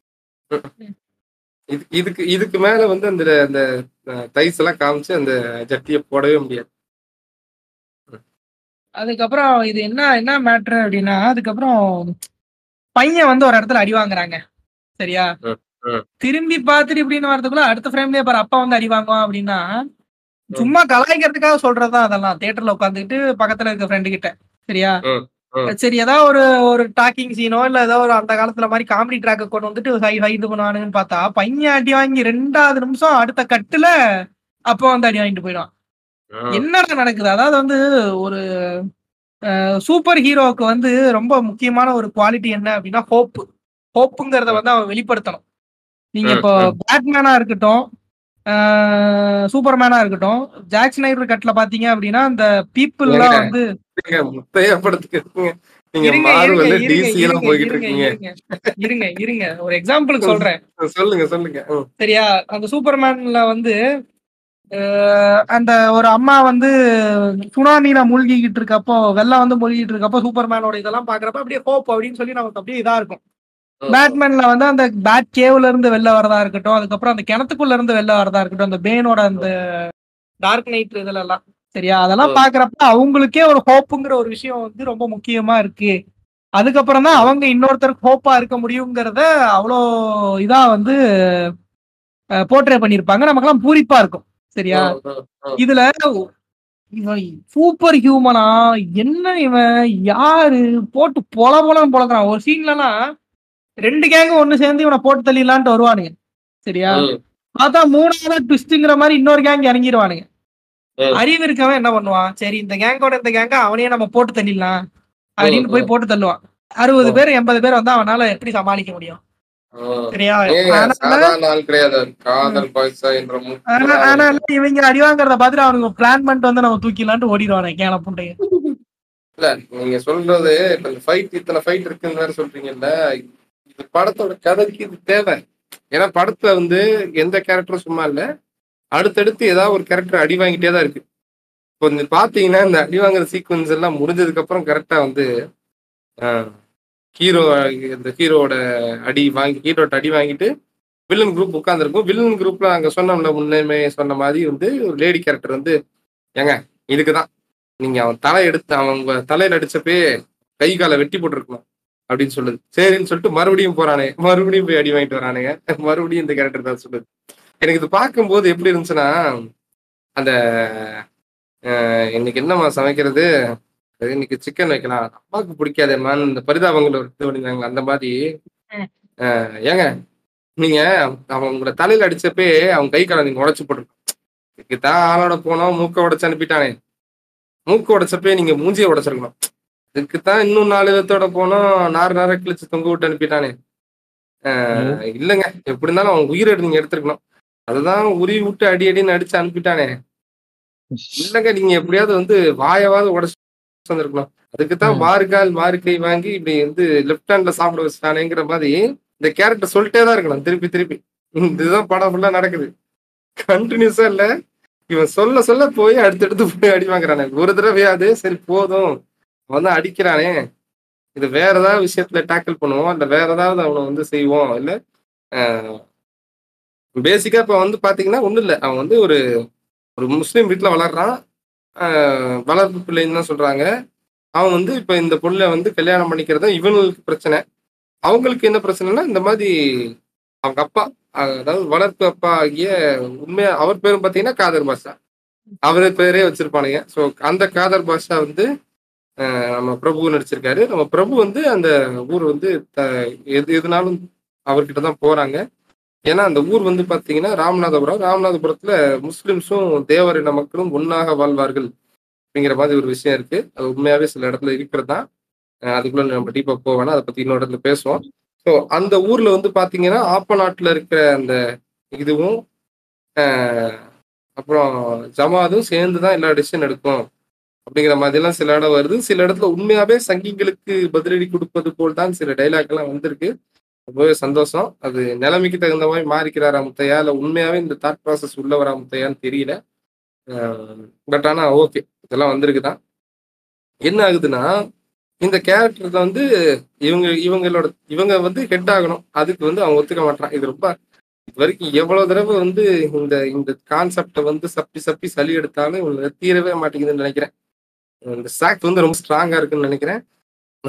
இதுக்கு மேல வந்து அந்த டைஸ் எல்லாம் காமிச்சு அந்த ஜட்டியை போடவே முடியாது. அதுக்கப்புறம் இது என்ன மேட்ரு அப்படின்னா, அதுக்கப்புறம் பையன் வந்து ஒரு இடத்துல அடி வாங்குறாங்க. சரியா, திரும்பி பார்த்துட்டு இப்படின்னு வரதுக்குள்ள அடுத்த ஃப்ரேம்லயே பாரு அப்பா வந்து அடி வாங்குவான் அப்படின்னா, சும்மா கலாய்க்கிறதுக்காக சொல்றதுதான் அதெல்லாம். தியேட்டர்ல உட்காந்துக்கிட்டு பக்கத்துல இருக்க ஃப்ரெண்டு கிட்ட, சரியா, சரி ஏதாவது ஒரு டாக்கிங் சீனோ இல்ல ஏதோ ஒரு அந்த காலத்துல மாதிரி காமெடி ட்ராக்கை கொண்டு வந்துட்டு இது பண்ணுவானுன்னு பார்த்தா, பையன் அடி வாங்கி 2வது நிமிஷம் அடுத்த கட்டுல அப்ப வந்து அடி வாங்கிட்டு போயிடுவான். என்னடா நடக்குது? அதாவது வந்து ஒரு சூப்பர் ஹீரோவுக்கு வந்து ரொம்ப முக்கியமான ஒரு குவாலிட்டி என்ன அப்படின்னா, ஹோப்புங்கிறத வந்து அவன் வெளிப்படுத்தணும். நீங்க இப்போ பேட்மேனா இருக்கட்டும், சூப்பர்மேனா இருக்கட்டும், ஜாக் ஸ்னைடர் கட்ல பாத்தீங்க அப்படின்னா அந்த பீப்புள் எல்லாம் வந்து இருங்க ஒரு எக்ஸாம்பிள் சொல்றேன். சரியா, அந்த சூப்பர்மேன்ல வந்து அந்த ஒரு அம்மா வந்து சுனாமியில மூழ்கிக்கிட்டு இருக்கப்போ, வெள்ளம் வந்து மூழ்கிட்டு இருக்கப்போ சூப்பர்மேனோட இதெல்லாம் பாக்குறப்ப அப்படியே ஹோப் அப்படின்னு சொல்லி நமக்கு அப்படியே இதா இருக்கும். பேட்மேன்ல வந்து அந்த பேட் கேவ்ல இருந்து வெளில வரதா இருக்கட்டும், அதுக்கப்புறம் அந்த கிணத்துக்குள்ள இருந்து வெளில வரதா இருக்கட்டும், அந்த பேனோட அந்த டார்க் நைட் இதுல எல்லாம். சரியா, அதெல்லாம் பாக்குறப்ப அவங்களுக்கே ஒரு ஹோப்புங்கிற ஒரு விஷயம் வந்து ரொம்ப முக்கியமா இருக்கு. அதுக்கப்புறம் தான் அவங்க இன்னொருத்தருக்கு ஹோப்பா இருக்க முடியுங்கிறத அவ்வளோ இதா வந்து போர்ட்ரே பண்ணிருப்பாங்க. நமக்கெல்லாம் பூரிப்பா இருக்கும். சரியா, இதுல இவன் சூப்பர் ஹியூமனா என்ன, இவன் யாரு போட்டு பொலன்னு பொழக்கிறான். ஒரு சீன்லலாம் 2 கேங்கும் ஒண்ணு சேர்ந்து இவனை போட்டு தள்ளிடலான்ட்டு வருவானுங்க. சரியா, பார்த்தா மூணாவது ட்விஸ்ட்ங்கிற மாதிரி இன்னொரு கேங் இறங்கிடுவானுங்க. அறிவு இருக்கவன் என்ன பண்ணுவான், சரி இந்த கேங்கோட இந்த கேங்க அவனையே நம்ம போட்டு தள்ளிடலாம் அப்படின்னு போய் போட்டு தள்ளுவான். 60 பேர் 80 பேர் வந்தா அவனால எப்படி சமாளிக்க முடியும்? இவங்க அறிவாங்கிறத பாத்துட்டு அவனுக்கு பிளான் பண்ணிட்டு வந்து நம்ம தூக்கிடலான்ட்டு ஓடிடுவானே கேன புண்டைய. இல்ல நீங்க சொல்றது இத்தனை ஃபைட் இருக்குன்னு சொல்றீங்கல்ல, இது படத்தோட கதைக்கு இது தேவை. ஏன்னா படத்துல வந்து எந்த கேரக்டரும் சும்மா இல்ல, அடுத்தடுத்து ஏதாவது ஒரு கேரக்டர் அடி வாங்கிட்டே தான் இருக்கு. இப்போ இந்த பாத்தீங்கன்னா இந்த அடி வாங்குற சீக்வன்ஸ் எல்லாம் முடிஞ்சதுக்கு அப்புறம் கரெக்டா வந்து ஹீரோட அடி வாங்கிட்டு வில்லன் குரூப் உட்காந்துருக்கும். வில்லன் குரூப்ல அங்க சொன்னோம்ல முன்னே சொன்ன மாதிரி வந்து ஒரு லேடி கேரக்டர் வந்து, ஏங்க இதுக்குதான் நீங்க அவன் தலை எடுத்து அவங்க தலையில அடிச்சப்பே கை காலை வெட்டி போட்டுருக்கணும் அப்படின்னு சொல்லுது. சரின்னு சொல்லிட்டு மறுபடியும் போறானே, மறுபடியும் போய் அடி வாங்கிட்டு வரானுங்க, மறுபடியும் இந்த கேரக்டர் தான் சொல்லுது. எனக்கு இது பார்க்கும்போது எப்படி இருந்துச்சுன்னா, அந்த இன்னைக்கு என்னம்மா சமைக்கிறது, இன்னைக்கு சிக்கன் வைக்கலாம், அப்பாவுக்கு பிடிக்காதேம்மான்னு இந்த பரிதாபங்களை எடுத்து பண்ணிருந்தாங்களா அந்த மாதிரி. ஏங்க நீங்க அவங்கள தலையில அடிச்சப்பே அவங்க கை காலை நீங்க உடச்சு போட்டுருக்கோம், தான் ஆளோட போனோம் மூக்க உடச்சு அனுப்பிட்டானே, மூக்க உடச்சப்பே நீங்க மூஞ்சியை உடச்சிருக்கணும், இதுக்குத்தான் இன்னும் 4 விதத்தோட போனோம் நாறு நேரம் கிழிச்சு தொங்க விட்டு அனுப்பிட்டானே. இல்லைங்க எப்படி இருந்தாலும் அவங்க உயிரை நீங்க எடுத்துருக்கணும், அதுதான் உரி விட்டு அடி அடின்னு அடிச்சு அனுப்பிட்டானே, இல்லைங்க நீங்க எப்படியாவது வந்து வாயவாவது உடச்சு வந்துருக்கலாம், அதுக்குத்தான் மாறுகால் மாறு கை வாங்கி இப்படி வந்து லெப்ட் ஹேண்ட்ல சாப்பிட வச்சுட்டானேங்கிற மாதிரி இந்த கேரக்டர் சொல்லிட்டே தான் இருக்கணும் திருப்பி திருப்பி. இதுதான் படம் ஃபுல்லா நடக்குது கண்டினியூஸா. இல்ல இவன் சொல்ல சொல்ல போய் அடுத்தடுத்து போய் அடி வாங்குறானே. ஒரு தடவையாது சரி போதும் வந்து அடிக்கிறானே, இது வேற ஏதாவது விஷயத்துல டேக்கிள் பண்ணுவோம், இல்லை வேற ஏதாவது அவனை வந்து செய்வோம், இல்லை பேசிக்கா இப்போ வந்து பார்த்தீங்கன்னா ஒன்றும் இல்லை, அவன் வந்து ஒரு ஒரு முஸ்லீம் வீட்டில் வளர்றான், வளர்ப்பு பிள்ளைன்னு தான் சொல்றாங்க. அவன் வந்து இப்போ இந்த பொண்ணை வந்து கல்யாணம் பண்ணிக்கிறத இவனுக்கு பிரச்சனை, அவங்களுக்கு என்ன பிரச்சனைனா இந்த மாதிரி அவங்க அப்பா, அதாவது வளர்ப்பு அப்பா ஆகிய உண்மையா அவர் பேரும் பார்த்தீங்கன்னா காதர் பாட்சா, அவர் பேரே வச்சிருப்பானுங்க. ஸோ அந்த காதர் பாட்சா வந்து நம்ம பிரபு நடிச்சிருக்காரு. நம்ம பிரபு வந்து அந்த ஊர் வந்து எதுனாலும் அவர்கிட்ட தான் போறாங்க. ஏன்னா அந்த ஊர் வந்து பார்த்தீங்கன்னா ராமநாதபுரம், ராமநாதபுரத்துல முஸ்லிம்ஸும் தேவரின மக்களும் ஒன்னாக வாழ்வார்கள் அப்படிங்கிற மாதிரி ஒரு விஷயம் இருக்கு. அது உண்மையாவே சில இடத்துல இருக்கிறது தான், அதுக்குள்ள நம்ம டீப்பா போவேன்னா அதை பத்தி இன்னொரு இடத்துல பேசுவோம். ஸோ அந்த ஊர்ல வந்து பார்த்தீங்கன்னா ஆப்ப நாட்டுல இருக்கிற அந்த இதுவும் அப்புறம் ஜமாதும் சேர்ந்துதான் எல்லா டிசிஷன் எடுக்கும் அப்படிங்கிற மாதிரிலாம் சில இடம் வருது. சில இடத்துல உண்மையாவே சங்கிகளுக்கு பதிலடி கொடுப்பது போல் தான் சில டைலாக் எல்லாம் வந்திருக்கு. ரொம்பவே சந்தோஷம். அது நிலைமைக்கு தகுந்த மாதிரி மாறிக்கிறாரா முத்தையா, இல்லை உண்மையாவே இந்த தாட் ப்ராசஸ் உள்ளவரா முத்தையான்னு தெரியல. பட் ஆனா ஓகே, இதெல்லாம் வந்திருக்குதான். என்ன ஆகுதுன்னா இந்த கேரக்டர்ல வந்து இவங்க வந்து ஹெட் ஆகணும், அதுக்கு வந்து அவங்க ஒத்துக்க மாட்டான். இது ரொம்ப இது வரைக்கும் எவ்வளவு தடவை வந்து இந்த இந்த கான்செப்டை வந்து சப்பி சப்பி சளி எடுத்தாலும் இவங்க தீரவே மாட்டேங்குதுன்னு நினைக்கிறேன். இந்த சாக்ட் வந்து ரொம்ப ஸ்ட்ராங்கா இருக்குன்னு நினைக்கிறேன்,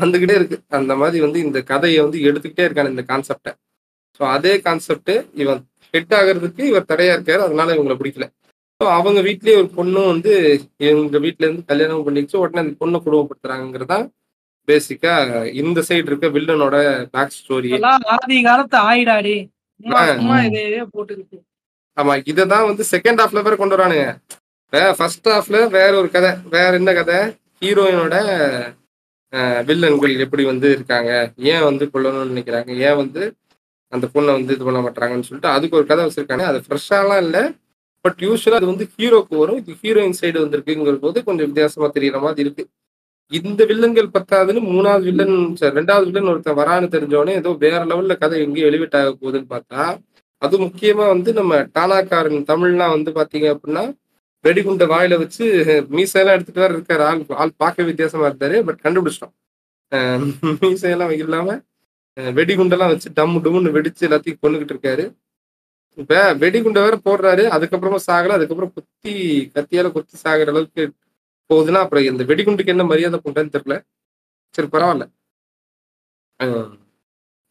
வந்துகிட்டே இருக்கு. அந்த மாதிரி வந்து இந்த கதையை வந்து எடுத்துக்கிட்டே இருக்கான இந்த கான்செப்டை. ஸோ அதே கான்செப்ட் இவன் ஹெட் ஆகிறதுக்கு இவர் தடையா இருக்காரு, அதனால இவங்களை பிடிக்கல. ஸோ அவங்க வீட்லயே ஒரு பொண்ணும் வந்து இவங்க வீட்டுல இருந்து கல்யாணம் பண்ணிச்சு, உடனே அந்த பொண்ணை குடும்பப்படுத்துறாங்கிறதான் பேசிக்கா இந்த சைடு இருக்க வில்லனோட பேக் ஸ்டோரி. ஆதி காலத்து ஆயிடாடி போட்டு ஆமா இதான் வந்து செகண்ட் ஹாஃப்ல வேற கொண்டு வரானுங்க. ஃபர்ஸ்ட் ஹாஃப்ல வேற ஒரு கதை, வேற என்ன கதை, ஹீரோயினோட வில்லன்கள் எப்படி வந்து இருக்காங்க, ஏன் வந்து கொள்ளணும்னு நினைக்கிறாங்க, ஏன் வந்து அந்த பொண்ணை வந்து இது பண்ண மாட்டாங்கன்னு சொல்லிட்டு அதுக்கு ஒரு கதை வச்சிருக்காங்க. அது ஃப்ரெஷ்ஷாலாம் இல்லை, பட் யூஸ்வலா அது வந்து ஹீரோக்கு வரும், இது ஹீரோயின் சைடு வந்திருக்குங்கிற போது கொஞ்சம் வித்தியாசமா தெரியுற மாதிரி இருக்கு. இந்த வில்லன்கள் பத்தாதுன்னு ரெண்டாவது வில்லன் ஒருத்தன் வரான்னு தெரிஞ்சவொடனே ஏதோ வேற லெவல்ல கதை எங்கேயும் எலிவேட் ஆக போகுதுன்னு பார்த்தா, அது முக்கியமா வந்து நம்ம டானாக்காரன் தமிழ்லாம் வந்து பாத்தீங்க அப்படின்னா வெடிகுண்ட வாயில வச்சு மீசையெல்லாம் எடுத்துட்டு வேற இருக்காரு. ஆள் பார்க்க வித்தியாசமா இருந்தாரு, பட் கண்டுபிடிச்சிட்டோம். மீசையெல்லாம் இல்லாம வெடிகுண்டெல்லாம் வச்சு டம் டும்னு வெடிச்சு எல்லாத்தையும் கொண்டுகிட்டு இருக்காரு. இப்ப வெடிகுண்டை வேற போடுறாரு, அதுக்கப்புறமா சாகல, அதுக்கப்புறம் கத்தியால குத்தி சாகிற அளவுக்கு போகுதுன்னா அப்புறம் இந்த வெடிகுண்டுக்கு என்ன மரியாதை பண்றேன்னு தெரியல. சரி பரவாயில்ல,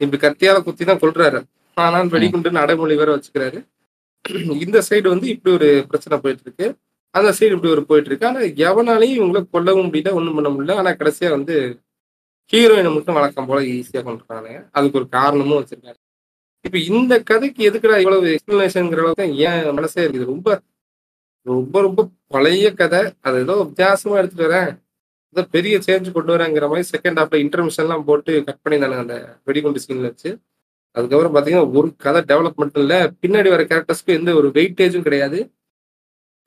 இப்படி கத்தியால குத்தி தான் கொள்றாரு, ஆனா வெடிகுண்டு நடைமொழி வேற வச்சுக்கிறாரு. இந்த சைடு வந்து இப்படி ஒரு பிரச்சனை போயிட்டு இருக்கு, அந்த சைடு இப்படி ஒரு போயிட்டு இருக்கு. ஆனா எவனாலையும் இவங்களை கொல்லவும் முடியல, ஒண்ணும் பண்ண முடியல. ஆனா கடைசியா வந்து ஹீரோயினை மட்டும் வழக்கம் போல ஈஸியா கொண்டுறாங்க, அதுக்கு ஒரு காரணமும் வச்சிருக்காங்க. இப்ப இந்த கதைக்கு எதுக்குடா இவ்வளவு எக்ஸ்பிளனேஷன்ங்கிற அளவுக்கு தான் ஏன் மனசே இருக்குது. ரொம்ப ரொம்ப ரொம்ப பழைய கதை, அது ஏதோ வித்தியாசமா எடுத்துட்டு வரேன், ஏதோ பெரிய சேஞ்ச் கொண்டு வரேங்கிற மாதிரி செகண்ட் ஹாஃப்ல இன்டர்மிஷன்லாம் போட்டு கட் பண்ணியிருந்தாங்க அந்த வெடிகுண்டு சீன்ல வச்சு. அதுக்கப்புறம் பார்த்தீங்கன்னா ஒரு கதை டெவலப்மெண்ட்ல பின்னாடி வர கேரக்டர்ஸ்க்கு எந்த ஒரு வெயிட்டேஜும் கிடையாது,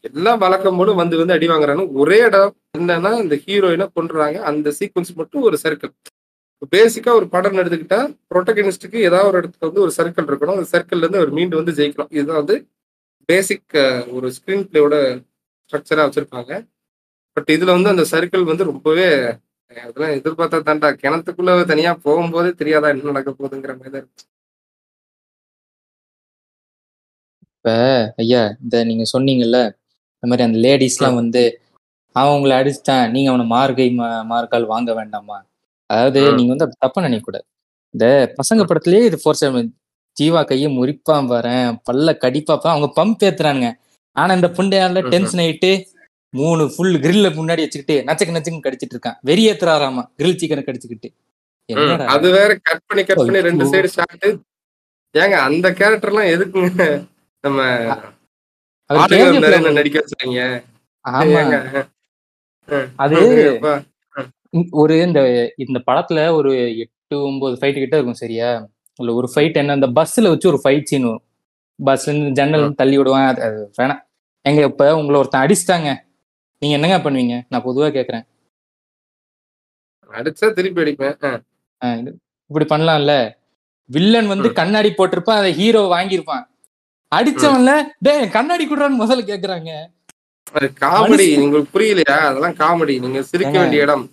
எல்லாம் வழக்கம் போல வந்து வந்து அடி வாங்குறாங்க. ஒரே இடம் என்னன்னா இந்த ஹீரோயினை கொண்டுறாங்க, அந்த சீக்வன்ஸ் மட்டும் ஒரு சர்க்கிள். பேசிக்கா ஒரு படம் எடுத்துக்கிட்டா புரோட்டகனிஸ்டுக்கு ஏதாவது ஒரு இடத்துல வந்து ஒரு சர்க்கிள் இருக்கணும், அந்த சர்க்கிள்ல இருந்து ஒரு மீண்டு வந்து ஜெயிக்கணும். இதுதான் வந்து பேசிக் ஒரு ஸ்கிரீன் பிளேயோட ஸ்ட்ரக்சரா வச்சிருப்பாங்க. பட் இதுல வந்து அந்த சர்க்கிள் வந்து ரொம்பவே அதெல்லாம் எதிர்பார்த்தா தான்டா, கிணத்துக்குள்ள தனியா போகும்போதே தெரியாதா என்ன நடக்க போகுதுங்கிற மாதிரி தான் இருந்துச்சு. இப்ப ஐயா இந்த நீங்க சொன்னீங்கல்ல இந்த மாதிரி அந்த லேடிஸ் எல்லாம் வந்து அவன் உங்களை அடிச்சுட்டான் நீங்க அவனை மார்க்கால் வாங்க வேண்டாமா, அதாவது நீங்க வந்து அப்படி தப்பா நினைக்கூடாது. இந்த பசங்க படத்துலயே இது ஃபோர்ஸ் ஜீவா கையை முறிப்பான் வரேன் பல்ல கடிப்பாப்பா, அவங்க பம்ப் ஏத்துறானுங்க. ஆனா இந்த புண்டையால டென்ஷன் ஆயிட்டு 3 ஃபுல் கிரில்ல முன்னாடி வச்சுக்கிட்டு நச்சுக்கு நச்சுக்கு கடிச்சிட்டு இருக்கான், வெறியேத்துறாராமா கிரில் சிக்கனை கடிச்சுக்கிட்டு. அது வேற கட் பண்ணி 2 சைடு ஷாட். ஏங்க அந்த கேரக்டர்லாம் எதுக்குங்க நம்ம நடிக்க வச்சாங்க? ஆமாங்க, அது ஒரு இந்த படத்துல ஒரு 8-9 ஃபைட் கிட்ட இருக்கும் சரியா. இல்ல ஒரு ஃபைட் என்ன அந்த பஸ்ல வச்சு ஒரு ஃபைட் சீன் வரும், பஸ்ல இருந்து ஜன்னல் தள்ளி விடுவான். அது வேணாம் எங்க. இப்ப உங்களை ஒருத்தன் அடிச்சுட்டாங்க நீங்க என்னங்க பண்ணுவீங்க? நான் பொதுவா கேக்குறேன். அடிச்சா திருப்பி அடிப்பேன். இப்படி பண்ணலாம்ல. வில்லன் வந்து கண்ணாடி போட்டிருப்பான், அதை ஹீரோ வாங்கியிருப்பான். அடிச்சவன்ல டே கண்ணாடி குடுறான்னு முதல்ல கேக்குறாங்க. காமெடி உங்களுக்கு புரியலையா? அதெல்லாம் காமெடி. நீங்க சிரிக்க வேண்டிய இடம்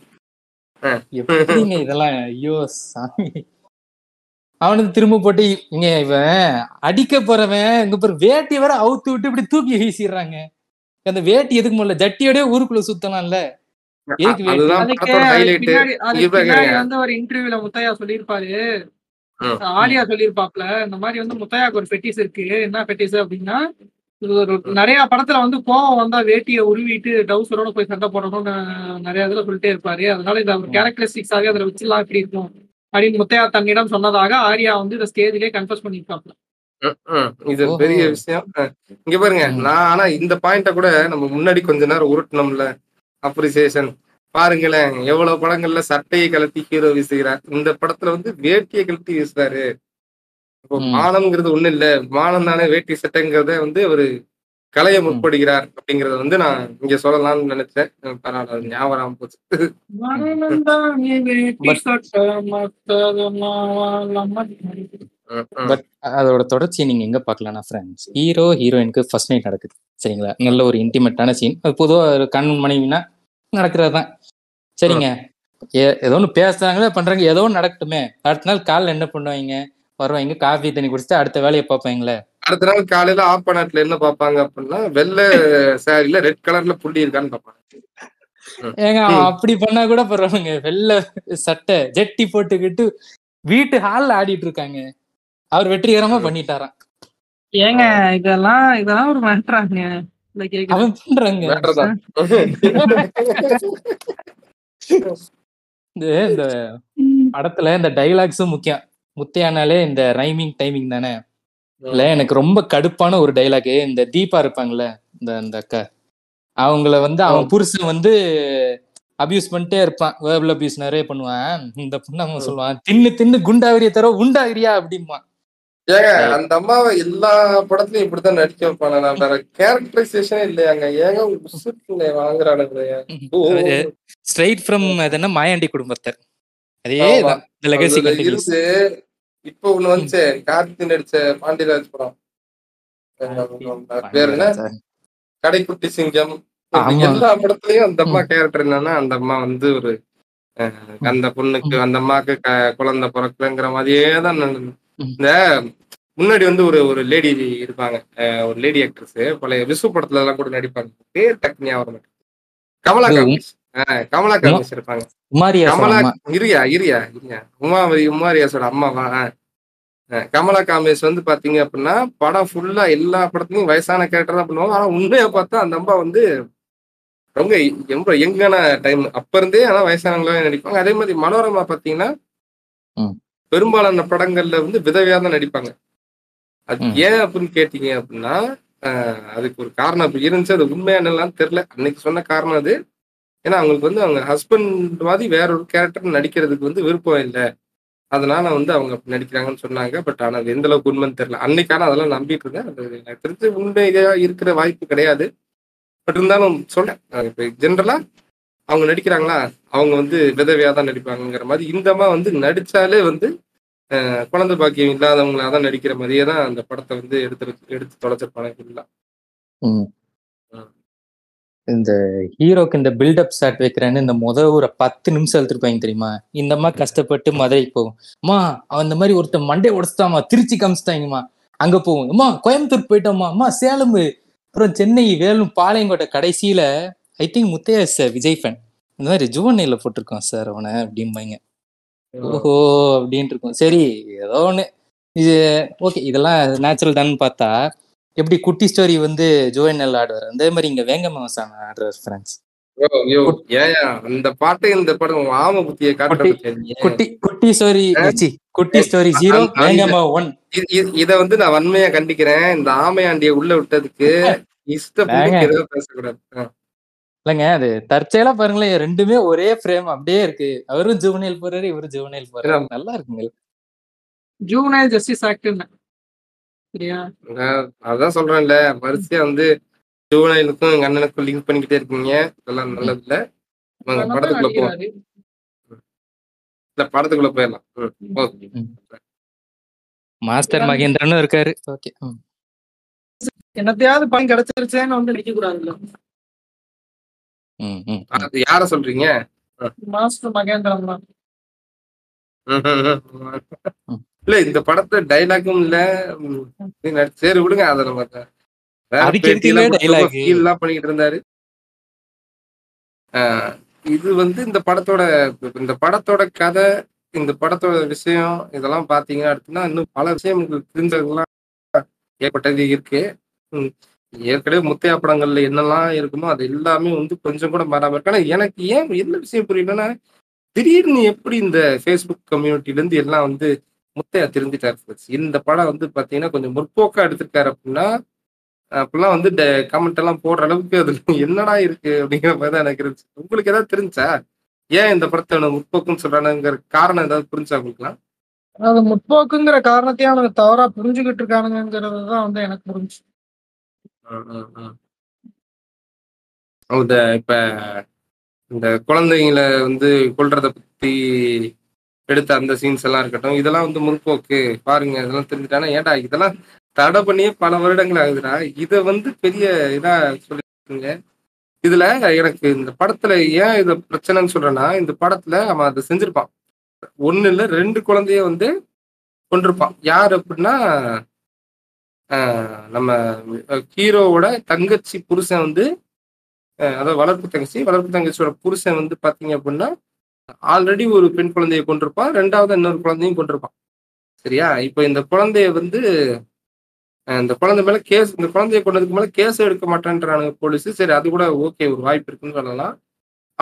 எப்படிங்க இதெல்லாம்? ஐயோ சாமி. அவனுக்கு திரும்ப போட்டு இங்க இவன் அடிக்க போறவன் இங்க போற வேட்டி வர அவுத்து விட்டு இப்படி தூக்கி வீசிடுறாங்க. அந்த வேட்டி எதுக்கு முடியல, ஜட்டியோட ஊருக்குள்ள சுத்தலாம்ல. ஒரு இன்டர்வியூல முத்தையா சொல்லியிருப்பாரு, ஆலியா சொல்லியிருப்பாப்ல, இந்த மாதிரி வந்து முத்தையாக்கு ஒரு பெட்டிஸ் இருக்கு. என்ன பெட்டிஸ் அப்படின்னா, நிறைய படத்துல வந்து கோவம் வந்தா வேட்டியை உருவிட்டு டவுசரோட போய் சண்டை போடணும்னு நிறைய இதுல சொல்லிட்டே இருப்பாரு. அதனால இந்த ஒரு கேரக்டரிஸ்டிக்ஸாவே அதுல வச்சுலாம் இப்படி இருக்கும் அப்படின்னு முத்தையா தன்னிடம் சொன்னதாக ஆரியா வந்து இந்த ஸ்டேஜ்லயே கன்ஃபர்ஸ் பண்ணிருக்காப்ல. இது பெரிய விஷயம். இங்க பாருங்க, நான் ஆனா இந்த பாயிண்ட கூட நம்ம முன்னாடி கொஞ்ச நேரம் உருட்டணும்ல, அப்ரிசியேஷன். பாருங்களேன் எவ்வளவு படங்கள்ல சட்டையை கலட்டி ஹீரோ வீசுகிறார், இந்த படத்துல வந்து வேட்டியை கலட்டி வீசுறாரு. இப்போ மானம்ங்கிறது ஒண்ணும் இல்ல, மானம் தானே வேட்டி சட்டைங்கிறத வந்து ஒரு கலையை முற்படுகிறார் அப்படிங்கறத வந்து நான் இங்க சொல்லலாம்னு நினைச்சேன். பரவாயில்ல, ஞாபகம் போச்சு. பட் அதோட தொடர்ச்சியை நீங்க எங்க பாக்கலாம்னா ஃப்ரெண்ட்ஸ், ஹீரோ ஹீரோயினுக்கு ஃபர்ஸ்ட் நைட் நடக்குது சரிங்களா. நல்ல ஒரு இன்டிமேட்டான சீன், அது பொதுவாக கண் மனைவினா நடக்கிறது தான் சரிங்க. ஏதோ ஒன்று பேசுறாங்களே பண்றாங்க, ஏதோ ஒன்று நடக்கட்டுமே. அடுத்த நாள் காலைல என்ன பண்ணுவாங்க? வருவாங்க, காஃபி தண்ணி குடிச்சுட்டு அடுத்த வேலையை பார்ப்பாங்களே. அடுத்த நாள் காலையில ஆப்ப நாட்டுல என்ன பார்ப்பாங்க அப்படின்னா, வெள்ளை சாரியில ரெட் கலர்ல புள்ளி இருக்கான்னு பார்ப்பாங்க. ஏங்க அப்படி பண்ணா கூட பரவாங்க, வெள்ளை சட்டை ஜட்டி போட்டுக்கிட்டு வீட்டு ஹால்ல ஆடிட்டு இருக்காங்க. அவர் வெற்றிகரமா பண்ணிட்டாராம். ஏங்க இதெல்லாம் ஒரு மேட்டராங்க. அவன் பண்றாங்க இந்த படத்துல இந்த டைலாக்ஸும் முக்கியம். முத்தையானாலே இந்த ரைமிங் டைமிங் தானே இல்ல. எனக்கு ரொம்ப கடுப்பான ஒரு டைலாக், இந்த தீபா இருப்பாங்கல்ல இந்த அக்கா, அவங்கள வந்து அவன் புருஷன் வந்து அபியூஸ் பண்ணிட்டே இருப்பான், வேர்பல் அபியூஸ் நிறைய பண்ணுவான். இந்த பொண்ணு அவன் சொல்லுவான், தின்னு குண்டாகிரியா தர உண்டாகிரியா அப்படிமா. ஏங்க அந்த அம்மாவை எல்லா படத்துலயும் இப்படித்தான் நடிக்க வைப்பாங்க, கேரக்டரைசேஷனே இல்லையாங்க. ஏங்க உசுட்டு வாங்குறானுங்க. ஸ்ட்ரைட் ஃப்ரம் அதனா மாயாண்டி குடும்பத்தை இப்ப ஒண்ணு வந்து கார்த்தி நடிச்ச பாண்டியராஜ்புரம் பேர் என்ன, கடைக்குட்டி சிங்கம். எல்லா படத்துலயும் அந்த அம்மா கேரக்டர் என்னன்னா, அந்த அம்மா வந்து ஒரு அந்த பொண்ணுக்கு அந்த அம்மாக்கு குழந்தை பிறக்கலங்கிற மாதிரியே தான். இந்த முன்னாடி வந்து ஒரு ஒரு லேடி இருப்பாங்க, ஒரு லேடி ஆக்ட்ரஸ், பழைய விசு படத்துல எல்லாம் கூட நடிப்பாங்க. பேர் டக்குனி ஆவர மாட்டேன். கமலாக்காமிஸ் இருப்பாங்க. உமாரியாசோட அம்மாவா கமலாக்காமிஸ் வந்து பாத்தீங்க அப்படின்னா படம் ஃபுல்லா எல்லா படத்துலயும் வயசான கேரக்டர் தான் பண்ணுவாங்க. ஆனா உண்மையா பார்த்தா அந்த அம்மா வந்து ரொம்ப ரொம்ப எங்கான டைம் அப்ப இருந்தே ஆனா வயசானவங்களா நடிப்பாங்க. அதே மாதிரி மனோரமா பாத்தீங்கன்னா பெரும்பாலான படங்கள்ல வந்து விதவையா தான் நடிப்பாங்க. அது ஏன் அப்படின்னு கேட்டீங்க அப்படின்னா அதுக்கு ஒரு காரணம் அப்படி இருந்துச்சு. அது உண்மையானலாம் தெரியல, அன்னைக்கு சொன்ன காரணம் அது. ஏன்னா அவங்களுக்கு வந்து அவங்க ஹஸ்பண்ட் மாதிரி வேற ஒரு கேரக்டர் நடிக்கிறதுக்கு வந்து விருப்பம் இல்லை, அதனால வந்து அவங்க அப்படி நடிக்கிறாங்கன்னு சொன்னாங்க. பட் ஆனால் அது எந்த அளவுக்கு உண்மைன்னு தெரியல. அன்னைக்கான அதெல்லாம் நம்பிட்டு இருந்தேன், அது எனக்கு தெரிஞ்சு உண்மையாக இருக்கிற வாய்ப்பு கிடையாது. பட் இருந்தாலும் சொல்றேன், இப்போ ஜென்ரலா அவங்க நடிக்கிறாங்களா அவங்க வந்து விதவையாக தான் நடிப்பாங்கிற மாதிரி. இந்தமா வந்து நடிச்சாலே வந்து குழந்தை பாக்கியம் இல்லாதவங்களா தான் நடிக்கிற மாதிரியே தான் அந்த படத்தை வந்து எடுத்து தொலைச்சிருப்பாங்க. இந்த ஹீரோக்கு இந்த பில்டப் ஷாட் வைக்கிறேன்னு இந்த ஒரு 10 நிமிஷம் எடுத்துருப்பாங்க தெரியுமா. இந்தமா கஷ்டப்பட்டு மதுரை போகும், அம்மா அந்த மாதிரி ஒருத்தர் மண்டே உடச்சிட்டாமா, திருச்சி காமிச்சிட்டாங்கம்மா, அங்க போவோம், அம்மா கோயம்புத்தூர் போயிட்டோம்மா, அம்மா சேலம், அப்புறம் சென்னை, வேலும், பாளையங்கோட்டை. கடைசியில I think Muthiah sir Vijay fan இந்த மாதிரி ஜுவனைல போட்டிருக்கான் சார் அவனை அப்படிம்பாங்க. ஓஹோ அப்படின்னு இருக்கும். சரி ஏதோ ஒன்று இது ஓகே, இதெல்லாம் நேச்சுரல் தான்னு பார்த்தா எப்படி குட்டி ஸ்டோரி வந்து ஜுவனைல் ஆடுவார், அதே மாதிரி இங்கே வேங்கம்மாசாமி ஆடுறார் ஃப்ரெண்ட்ஸ். அந்த பாட்டு இந்த படம் ஆம குட்டியை காட்டுறது. குட்டி ஸ்டோரி 0 வேங்கம்மா 1. இதை வந்து நான் வன்மையா கண்டிக்கிறேன், இந்த ஆமையாண்டியை உள்ள விட்டதுக்கு இஷ்டப்பட்டு ஏதோ பேசக்கூடாது இல்லைங்க. அது தற்செயலா பாருங்களேன், ரெண்டுமே ஒரே ஃப்ரேம் அப்படியே இருக்கு. அவரும் ஜூவனைல் போறாரு, இவரும் ஜூவனைல் போறாரு. நல்லா இருக்குங்க. ஜூவனைல் ஜஸ்டிஸ் ஆக்ட் அதான் சொல்றேன்ல, வரிசையா வந்து ஜூவனைலுக்கும் எங்க அண்ணனுக்கும் லிங்க் பண்ணிக்கிட்டே இருக்கீங்க. இதெல்லாம் நல்லது இல்ல. படத்துக்குள்ள போவோம், இல்ல படத்துக்குள்ள போயிடலாம். மாஸ்டர் மகேந்திரனும் இருக்காரு. ஓகே, என்னத்தையாவது பணம் கிடைச்சிருச்சேன்னு வந்து நினைக்க கூடாதுல்ல. யார சொல்றீங்க? மாஸ்டர் மகேந்திரன். இல்ல இந்த படத்தை டைலாக்கும் இல்ல, சரி விடுங்க. அதெல்லாம் பண்ணிட்டு இருந்தாரு. இது வந்து இந்த படத்தோட கதை, இந்த படத்தோட விஷயம், இதெல்லாம் பாத்தீங்கன்னா அடுத்துன்னா இன்னும் பல விஷயம் தெரிஞ்சதெல்லாம் ஏற்பட்டது இருக்கு. ஏற்கனவே முத்தையா படங்கள்ல என்னெல்லாம் இருக்குமோ அது எல்லாமே வந்து கொஞ்சம் கூட மாறாம இருக்கு. ஆனா எனக்கு ஏன் என்ன விஷயம் புரியலன்னா, திடீர்னு எப்படி இந்த ஃபேஸ்புக் கம்யூனிட்டிலேருந்து எல்லாம் வந்து முத்தையா தெரிஞ்சுட்டாரு, இந்த படம் வந்து பார்த்தீங்கன்னா கொஞ்சம் முற்போக்கா எடுத்திருக்காரு அப்படின்னா அப்படிலாம் வந்து கமெண்ட் எல்லாம் போடுற அளவுக்கு அது என்னடா இருக்கு அப்படிங்கிற மாதிரி தான் எனக்கு இருந்துச்சு. உங்களுக்கு ஏதாவது தெரிஞ்சா, ஏன் இந்த படத்தை முற்போக்குன்னு சொல்றானுங்கிற காரணம் ஏதாவது புரிஞ்சா உங்களுக்குலாம்? அதாவது முற்போக்குங்கிற காரணத்தையும் அவங்க தவறா புரிஞ்சுக்கிட்டு இருக்கானுங்கிறது தான் வந்து எனக்கு புரிஞ்சு. இப்ப இந்த குழந்தைங்களை வந்து கொல்றத பத்தி எடுத்த அந்த சீன்ஸ் எல்லாம் இருக்கட்டும், இதெல்லாம் வந்து முற்போக்கு பாருங்க இதெல்லாம் தெரிஞ்சுட்டானா. ஏடா இதெல்லாம் தடை பண்ணியே பல வருடங்கள் ஆகுதுடா, இதை வந்து பெரிய இதா சொல்லிருக்கீங்க. இதுல எனக்கு இந்த படத்துல ஏன் இத பிரச்சனைன்னு சொல்றேன்னா, இந்த படத்துல அவன் அதை செஞ்சிருப்பான். 1 இல்ல 2 குழந்தைய வந்து கொண்டிருப்பான். யார் அப்படின்னா நம்ம ஹீரோவோட தங்கச்சி புருஷன் வந்து, அதாவது வளர்ப்பு தங்கச்சியோட புருஷன் வந்து பார்த்தீங்க அப்படின்னா ஆல்ரெடி ஒரு பெண் குழந்தையை கொண்டிருப்பான், 2வது இன்னொரு குழந்தையும் கொண்டிருப்பான். சரியா? இப்போ இந்த குழந்தைய வந்து இந்த குழந்தைய கொண்டதுக்கு மேலே கேஸ் எடுக்க மாட்டேன்றானுங்க போலீஸ். சரி, அது கூட ஓகே, ஒரு வாய்ப்பு இருக்குன்னு சொல்லலாம்.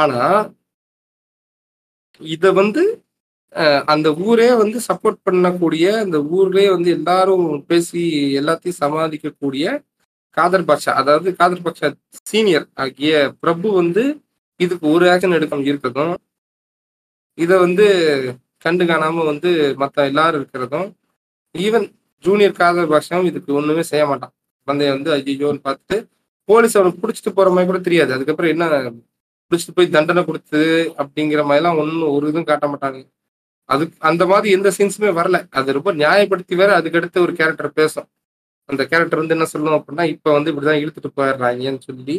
ஆனால் இதை வந்து அந்த ஊரே வந்து சப்போர்ட் பண்ணக்கூடிய, அந்த ஊர்லயே வந்து எல்லாரும் பேசி எல்லாத்தையும் சமாளிக்கக்கூடிய காதர் பாட்சா, அதாவது காதர் பாட்சா சீனியர் ஆகிய பிரபு வந்து இதுக்கு ஒரு ஆக்ஷன் எடுக்காம இருக்கிறதும், இதை வந்து கண்டு காணாம வந்து மற்ற எல்லாரும் இருக்கிறதும், ஈவன் ஜூனியர் காதர் பாட்சாவும் இதுக்கு ஒண்ணுமே செய்ய மாட்டான். குழந்தைய வந்து ஐயோன்னு பார்த்துட்டு போலீஸ் அவனுக்கு பிடிச்சிட்டு போற மாதிரி கூட தெரியாது. அதுக்கப்புறம் என்ன பிடிச்சிட்டு போய் தண்டனை கொடுத்து அப்படிங்கிற மாதிரிலாம் ஒன்றும் ஒரு இதுவும் காட்ட மாட்டாங்க. அதுக்கு அந்த மாதிரி எந்த சீன்ஸுமே வரல. அது ரொம்ப நியாயப்படுத்தி வேற அதுக்கடுத்து ஒரு கேரக்டர் பேசும். அந்த கேரக்டர் வந்து என்ன சொல்லும் அப்படின்னா, இப்போ வந்து இப்படிதான் இழுத்துட்டு போயிடுறாங்கன்னு சொல்லி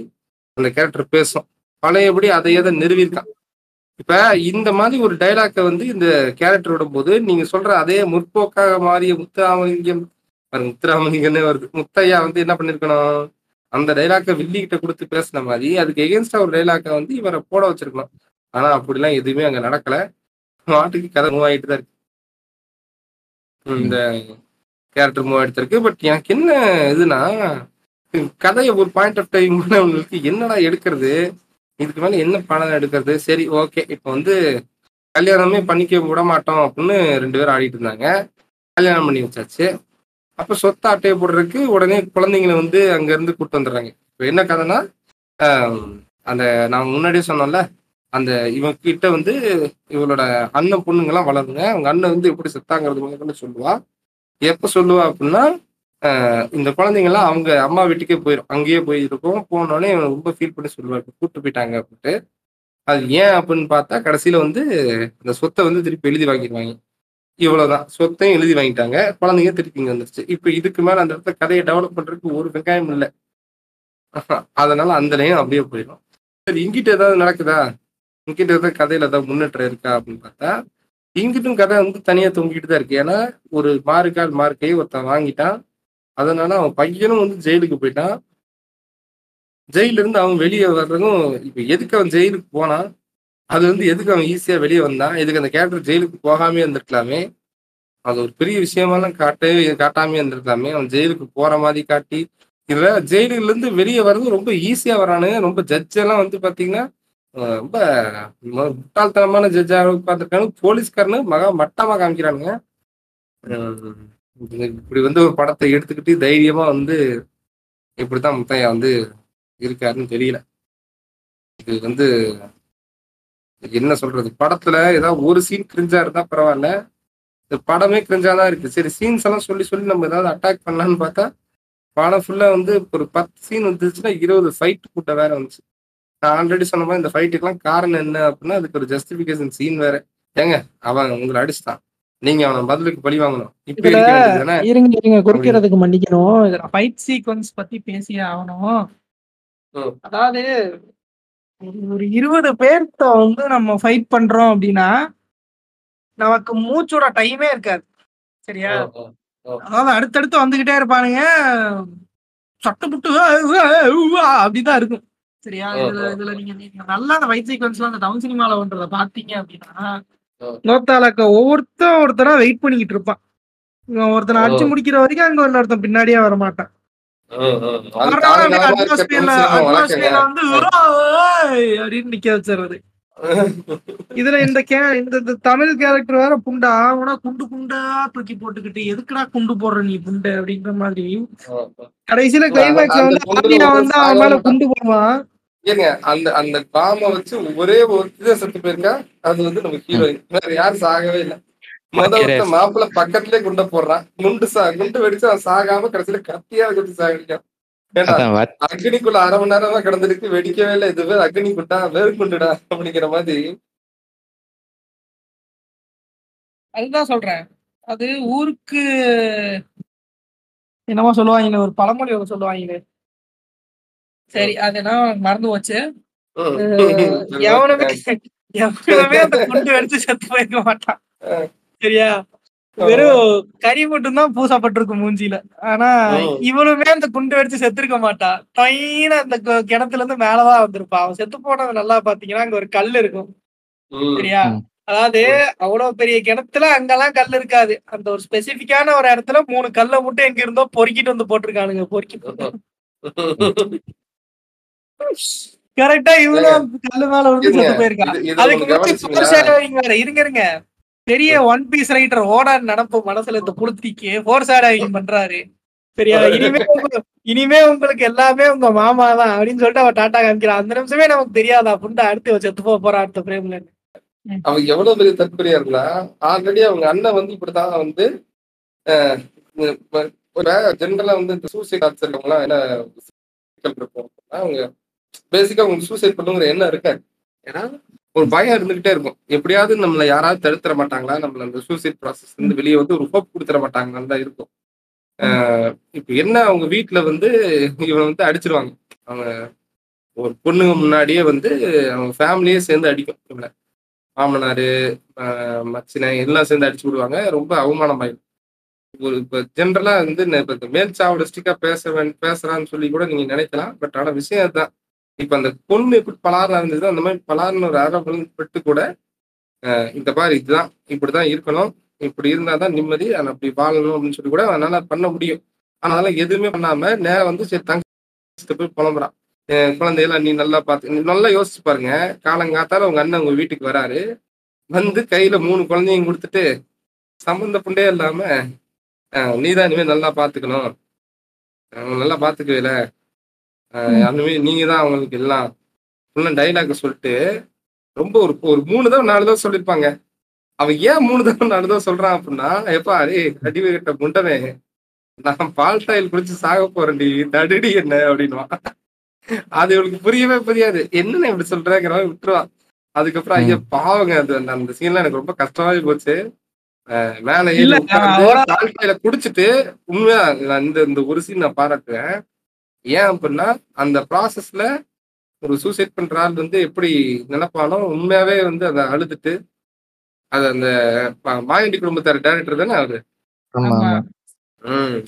அந்த கேரக்டர் பேசும். பழையபடி அதையே தான் நிறுவிருக்கான். இப்போ இந்த மாதிரி ஒரு டைலாக்கை வந்து இந்த கேரக்டர் விடும்போது நீங்க சொல்ற அதே முற்போக்காக மாறிய முத்துராமலிங்கம்னே வருது. முத்தையா வந்து என்ன பண்ணிருக்கணும், அந்த டைலாக்கை வில்லிகிட்ட கொடுத்து பேசின மாதிரி அதுக்கு எகென்ஸ்டா ஒரு டைலாக்கை வந்து இவரை போட வச்சிருக்கணும். ஆனா அப்படிலாம் எதுவுமே அங்க நடக்கல. நாட்டுக்கு கதை மூவ் ஆகிட்டு தான் இருக்கு, இந்த கேரக்டர் மூவ் ஆகிட்டு இருக்கு. பட் எனக்கு என்ன இதுனா, கதையை ஒரு பாயிண்ட் ஆஃப் டைம் உங்களுக்கு என்னடா எடுக்கிறது, இதுக்கு மேலே என்ன படம் எடுக்கிறது. சரி ஓகே, இப்போ வந்து கல்யாணமே பண்ணிக்க விட மாட்டோம் அப்படின்னு 2 பேரும் ஆடிட்டு இருந்தாங்க. கல்யாணம் பண்ணி வச்சாச்சு. அப்ப சொத்து அட்டையை போடுறதுக்கு உடனே குழந்தைங்களை வந்து அங்க இருந்து கூப்பிட்டு வந்துடுறாங்க. இப்போ என்ன கதைன்னா, அந்த நான் முன்னாடியே சொன்னோம்ல, அந்த இவங்க கிட்ட வந்து இவளோட அண்ணன் பொண்ணுங்கெல்லாம் வளருங்க, அவங்க அண்ணன் வந்து எப்படி செத்தாங்கிறது முதல்ல சொல்லுவா. எப்போ சொல்லுவா அப்படின்னா, இந்த குழந்தைங்கெல்லாம் அவங்க அம்மா வீட்டுக்கே போயிடும், அங்கேயே போயிருக்கோம். போனோடனே இவன் ரொம்ப ஃபீல் பண்ணி சொல்லுவாள், இப்போ கூப்பிட்டு போயிட்டாங்க அப்படின்ட்டு. அது ஏன் அப்படின்னு பார்த்தா, கடைசியில் வந்து அந்த சொத்தை வந்து திருப்பி எழுதி வாங்கிடுவாங்க. இவ்வளோதான், சொத்தையும் எழுதி வாங்கிட்டாங்க, குழந்தைங்க திருப்பி இங்கே வந்துருச்சு. இப்போ இதுக்கு மேலே அந்த இடத்த கதையை டெவலப் பண்ணுறதுக்கு ஒரு வெங்காயம் இல்லை, அதனால அந்த லைன் அப்படியே போயிடும். சரி, இங்கிட்ட ஏதாவது நடக்குதா, இங்கிட்ட ஏதாவது கதையில் ஏதாவது முன்னேற்றம் இருக்கா அப்படின்னு பார்த்தா, இங்கிட்டும் கதை வந்து தனியாக தொங்கிட்டு தான் இருக்கு. ஏன்னா ஒரு மார்க்கால் மார்க்கையை ஒருத்தன் வாங்கிட்டான், அதனால அவன் பையனும் வந்து ஜெயிலுக்கு போயிட்டான். ஜெயிலிருந்து அவன் வெளியே வர்றதும், இப்போ எதுக்கு அவன் ஜெயிலுக்கு போனான், அது வந்து எதுக்கு அவன் ஈஸியாக வெளியே வந்தான், எதுக்கு அந்த கேரக்டர் ஜெயிலுக்கு போகாமே இருந்திருக்கலாமே, அது ஒரு பெரிய விஷயமெல்லாம் காட்டாமே இருந்திருக்கலாமே. அவன் ஜெயிலுக்கு போகிற மாதிரி காட்டி, இதில் ஜெயிலுலேருந்து வெளியே வர்றதும் ரொம்ப ஈஸியாக வரானு. ரொம்ப ஜட்ஜெல்லாம் வந்து பார்த்தீங்கன்னா ரொம்ப முட்டாள்தனமான ஜட்ஜாக பார்த்துருக்காங்க. போலீஸ்காரனு மகா மட்டமாக காமிக்கிறானுங்க. இப்படி வந்து ஒரு படத்தை எடுத்துக்கிட்டு தைரியமா வந்து இப்படித்தான் முத்தையா வந்து இருக்காருன்னு தெரியல. இது வந்து என்ன சொல்றது, படத்துல ஏதாவது ஒரு சீன் கிரிஞ்சா இருந்தா பரவாயில்ல, இந்த படமே கிரிஞ்சாதான் இருக்கு. சரி, சீன்ஸ் எல்லாம் சொல்லி சொல்லி நம்ம ஏதாவது அட்டாக் பண்ணலான்னு பார்த்தா, படம் ஃபுல்லா வந்து ஒரு 10 சீன் வந்துச்சுன்னா 20 ஃபைட் கூட்ட வேற வந்துச்சு. நான் ஆல்ரெடி சொன்ன மாதிரி இந்த ஃபைட்டுக்கெல்லாம் காரணம் என்ன அப்படின்னா, அதுக்கு ஒரு ஜஸ்டிபிகேஷன் சீன் வேற. ஏங்க அவன் உங்களை அடிச்சுட்டான், நீங்க அவன் பதிலுக்கு பழி வாங்கணும். இருங்க, குறுக்கிறதுக்கு மன்னிக்கணும். இதுல ஃபைட் சீக்வன்ஸ் பத்தி பேசியே ஆகணும். அதாவது ஒரு 20 பேர்த்த வந்து நம்ம ஃபைட் பண்றோம் அப்படின்னா நமக்கு மூச்சோட டைமே இருக்காது, சரியா? அதாவது அடுத்தடுத்து வந்துகிட்டே இருப்பானுங்க, சட்டுப்புட்டு அப்படிதான் இருக்கும், சரியா? இதுல நீங்க நல்லா அந்த ஃபைட் சீக்வன்ஸ்லாம் அந்த டவுன் சினிமால ஒன்றதை பாத்தீங்க அப்படின்னா, நோத்தாளக்க ஒவ்வொருத்தரா வெயிட் பண்ணிக்கிட்டு இருப்பான். ஒருத்தனை அடிச்சு முடிக்கிற வரைக்கும் அங்க ஒருத்தன் பின்னாடியே வரமாட்டான். இதுல இந்த தமிழ் கேரக்டர் வேற புண்டா ஆனா குண்டு குண்டா தூக்கி போட்டுக்கிட்டு, எதுக்குடா குண்டு போடுற நீ புண்டு அப்படின்ற மாதிரி. கடைசியில கிளைமேக்ஸ்ல வந்து அவன் மேல குண்டு போடுவான். ஏங்க அந்த அந்த காம வச்சு ஒரே ஒரு இதை செத்து போயிருக்கா, அது வந்து நம்ம ஹீரோயின், வேற யாரும் சாகவே இல்லை. முதல்ல மாப்பிள்ள பக்கத்துலயே குண்ட போடுறான், குண்டு வெடிச்சு அவன் சாகாம கடைசியில கத்தியா வச்சு சாகடிக்கான். ஏன்னா அக்னிக்குள்ள 1/2 மணி நேரமா கிடந்துருக்கு, வெடிக்கவே இல்லை. இது பேர் அக்னி குண்டா, வேறு குண்டுடா அப்படிங்கிற மாதிரி. அதுதான் சொல்றேன், அது ஊருக்கு என்னமோ சொல்லுவாங்களே, ஒரு பழமொழி ஒன்று சொல்லுவாங்களே, சரி அது என்ன மறந்து போச்சு. எவனுமே அந்த குண்டு வெடிச்சு செத்து போயிருக்க மாட்டான், சரியா? வெறும் கறி மட்டும்தான் பூசப்பட்டிருக்கு மூஞ்சியில. ஆனா இவனுமே அந்த குண்டு வெடிச்சு செத்து இருக்க மாட்டான், டைன அந்த கிணத்துல இருந்து மேலதான் வந்திருப்பான். அவன் செத்து போனது நல்லா பாத்தீங்கன்னா, அங்க ஒரு கல் இருக்கும், சரியா? அதாவது அவ்வளவு பெரிய கிணத்துல அங்கெல்லாம் கல் இருக்காது. அந்த ஒரு ஸ்பெசிபிக்கான ஒரு இடத்துல 3 கல்லை மட்டும் எங்க இருந்தோ பொறுக்கிட்டு வந்து போட்டிருக்கானுங்க. பொறுக்கி கரெக்டா இவனும் கல்லு மேல வந்து செத்து போயிருக்கான். அதுக்கு முன்னாடி இருங்க, பெரிய ஒன் பீஸ் ரைட்டர் ஓடான்னு நினப்பு மனசுல இந்த புளுத்திக்கு ஃபோர்ஸாடாவிங் பண்றாரு, சரியா? இனிமே உங்களுக்கு எல்லாமே உங்க மாமா தான் அப்படின்னு சொல்லிட்டு அவன் டாட்டா காமிக்கிறான். அந்த நிமிஷமே நமக்கு தெரியாதா புண்டை அடுத்து செத்து போறான் அடுத்த பிரேம்ல. அவன் எவ்வளவு பெரிய தற்கொலையா இருக்கா. ஆல்ரெடி அவங்க அண்ணன் வந்து இப்படிதான் வந்து ஜென்ரலா வந்து இந்த சூசைட் ஆச்சிருக்கவங்களாம் என்ன இருக்காது. ஏன்னா ஒரு பயம் இருந்துகிட்டே இருக்கும், எப்படியாவது நம்மள யாராவது தடுத்துற மாட்டாங்களா, நம்மள அந்த சூசைட் ப்ராசஸ் இருந்து வெளியே வந்து ஒரு ஹோப் கொடுத்துட மாட்டாங்களான்னு தான் இருக்கும். இப்ப என்ன, அவங்க வீட்டுல வந்து இவன் வந்து அடிச்சிருவாங்க. அவங்க ஒரு பொண்ணுங்க முன்னாடியே வந்து அவங்க ஃபேமிலியே சேர்ந்து அடிக்கும். இவனை மாமனாரு மச்சினை எல்லாம் சேர்ந்து அடிச்சு விடுவாங்க. ரொம்ப அவமானமாயிடும். ஒரு இப்போ ஜென்ரலா வந்து இப்போ மேல்சாவடிஸ்டிக்கா பேசுறான்னு சொல்லி கூட நீங்க நினைக்கலாம். பட் ஆனா விஷயம் அதுதான். இப்ப அந்த பொண்ணு எப்படி பலாரணா இருந்தது, அந்த மாதிரி பலாரண ஒரு அரபு பெற்று கூட இந்த மாதிரி இதுதான், இப்படிதான் இருக்கணும், இப்படி இருந்தாதான் நிம்மதி, அதை அப்படி வாழணும் அப்படின்னு சொல்லி கூட அதனால பண்ண முடியும். அதனால எதுவுமே பண்ணாம நேரம் வந்து சரி தங்க போய் புலம்புறான். குழந்தையெல்லாம் நீ நல்லா பார்த்து, நல்லா யோசிச்சு பாருங்க, காலங்காத்தால உங்க அண்ணன் உங்க வீட்டுக்கு வராரு, வந்து கையில 3 குழந்தையும் கொடுத்துட்டு சம்பந்த புண்டே இல்லாம நீதான் இனிமேல் நல்லா பார்த்துக்கணும், அவங்க நல்லா பார்த்துக்கவே அந்தமாரி நீங்க தான் அவங்களுக்கு எல்லாம் ஃபுல்லாக டைலாக சொல்லிட்டு ரொம்ப ஒரு ஒரு 3 தடவை 4 தடவை சொல்லியிருப்பாங்க. அவன் ஏன் 3 தடவை 4 தடவை சொல்றான் அப்படின்னா, எப்பா அரே அடிவு கட்ட முண்டவே நான் பால் டாயில் குடிச்சு சாக போறேன் டி தடுடி என்ன அப்படின்வான். அது இவளுக்கு புரியவே புரியாது, என்னன்னு இப்படி சொல்றேங்கிற மாதிரி விட்டுருவான். அதுக்கப்புறம் ஐயா பாவங்க அது அந்த சீன்லாம் எனக்கு ரொம்ப கஷ்டமாவே போச்சு. மேலே பால் டாயில குடிச்சிட்டு உண்மையா இந்த ஒரு சீன் நான் பாராட்டுவேன். ஏன் அப்படின்னா அந்த ப்ராசஸ்ல ஒரு சூசைட் பண்ற ஆள் எப்படி நினைப்பானோ உண்மையாவே அதை அழுதுட்டு அது அந்த மாயாண்டி குடும்பத்தார் டைரக்டர் தானே அவரு,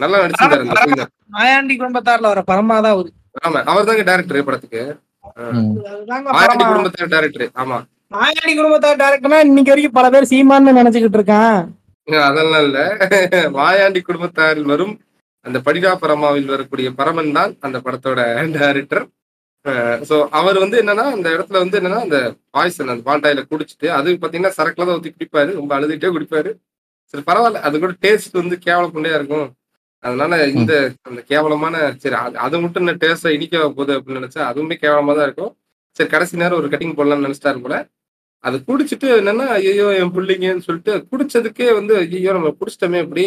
நல்லா நடிச்சிருந்தாரு மாயாண்டி குடும்பத்தார்ல வர பரமாதான் அவரு. ஆமா அவர் தாங்க டைரக்டர் படத்துக்கு, மாயாண்டி குடும்பத்தார் டைரக்டர். ஆமா மாயாண்டி குடும்பத்தார் டைரக்டர்னா இன்னைக்கு வரைக்கும் பல பேர் சீமான்னு நினைச்சுக்கிட்டு இருக்கான். அதெல்லாம் இல்ல, மாயாண்டி குடும்பத்தாரில் வரும் அந்த படிகா பரமாவில் வரக்கூடிய பரமன் தான் அந்த படத்தோட டைரக்டர். ஸோ அவர் என்னன்னா அந்த இடத்துல என்னன்னா அந்த பாய்சன் அந்த பால்டாயில குடிச்சிட்டு அது பார்த்தீங்கன்னா சரக்குல தான் ஊற்றி குடிப்பாரு, ரொம்ப அழுதுகிட்டே குடிப்பாரு. சரி பரவாயில்ல, அது கூட டேஸ்ட் கேவலம் கொண்டே இருக்கும். அதனால இந்த அந்த கேவலமான சரி அது மட்டும் நான் டேஸ்டா இனிக்க போகுது அப்படின்னு நினைச்சா அதுவுமே கேவலமா தான் இருக்கும். சரி கடைசி நேரம் ஒரு கட்டிங் போடலாம்னு நினைச்சிட்டாரு போல. அது குடிச்சிட்டு என்னன்னா ஐயோ என் பிள்ளைங்கன்னு சொல்லிட்டு குடிச்சதுக்கே ஐயோ நம்ம குடிச்சிட்டோமே இப்படி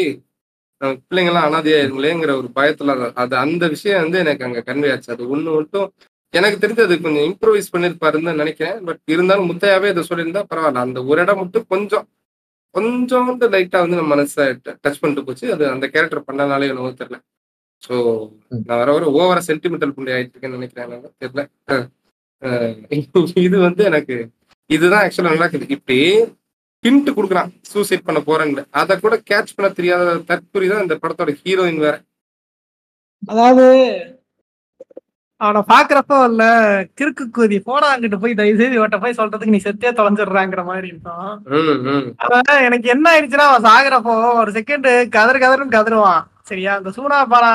பிள்ளைங்கெல்லாம் அனாதையாயிருங்களேங்கிற ஒரு பயத்துல அது அந்த விஷயம் எனக்கு அங்க கன்வே ஆச்சு. அது ஒண்ணு மட்டும் எனக்கு தெரிஞ்சு அது கொஞ்சம் இம்ப்ரூவைஸ் பண்ணிருப்பாருன்னு நினைக்கிறேன். பட் இருந்தாலும் முத்தையாவே இதை சொல்லியிருந்தா பரவாயில்ல. அந்த ஒரு இடம் மட்டும் கொஞ்சம் கொஞ்சம் லைட்டா நம்ம மனசை டச் பண்ணிட்டு போச்சு. அது அந்த கேரக்டர் பண்ணனாலே எனக்கு தெரியல. ஸோ நான் வர வர ஓவரா சென்டிமெண்டல் புள்ளி ஆயிட்டு இருக்கேன்னு நினைக்கிறேன், தெரியல. இது எனக்கு இதுதான் ஆக்சுவலா நல்லா இருக்குது. இப்படி ஹிண்ட் கொடுக்குறான் சூசைட் பண்ண போறேன்னு, அதை கூட கேட்ச் பண்ண தெரியாத தற்கொலை தான் இந்த படத்தோட ஹீரோயின் வேற. அதாவது அவனை பாக்குறப்ப இல்ல கிறுக்கு கூதி போனா அங்கிட்டு போய் தயவு செய்து இவட்ட போய் சொல்றதுக்கு நீ செத்தே தொலைஞ்சிடுறாங்கிற மாதிரி இருக்கும். அதான் எனக்கு என்ன ஆயிடுச்சுன்னா, அவன் சாகுறப்போ ஒரு செகண்ட் கதறுன்னு கதறுவான். சரியா அந்த சூனா பானா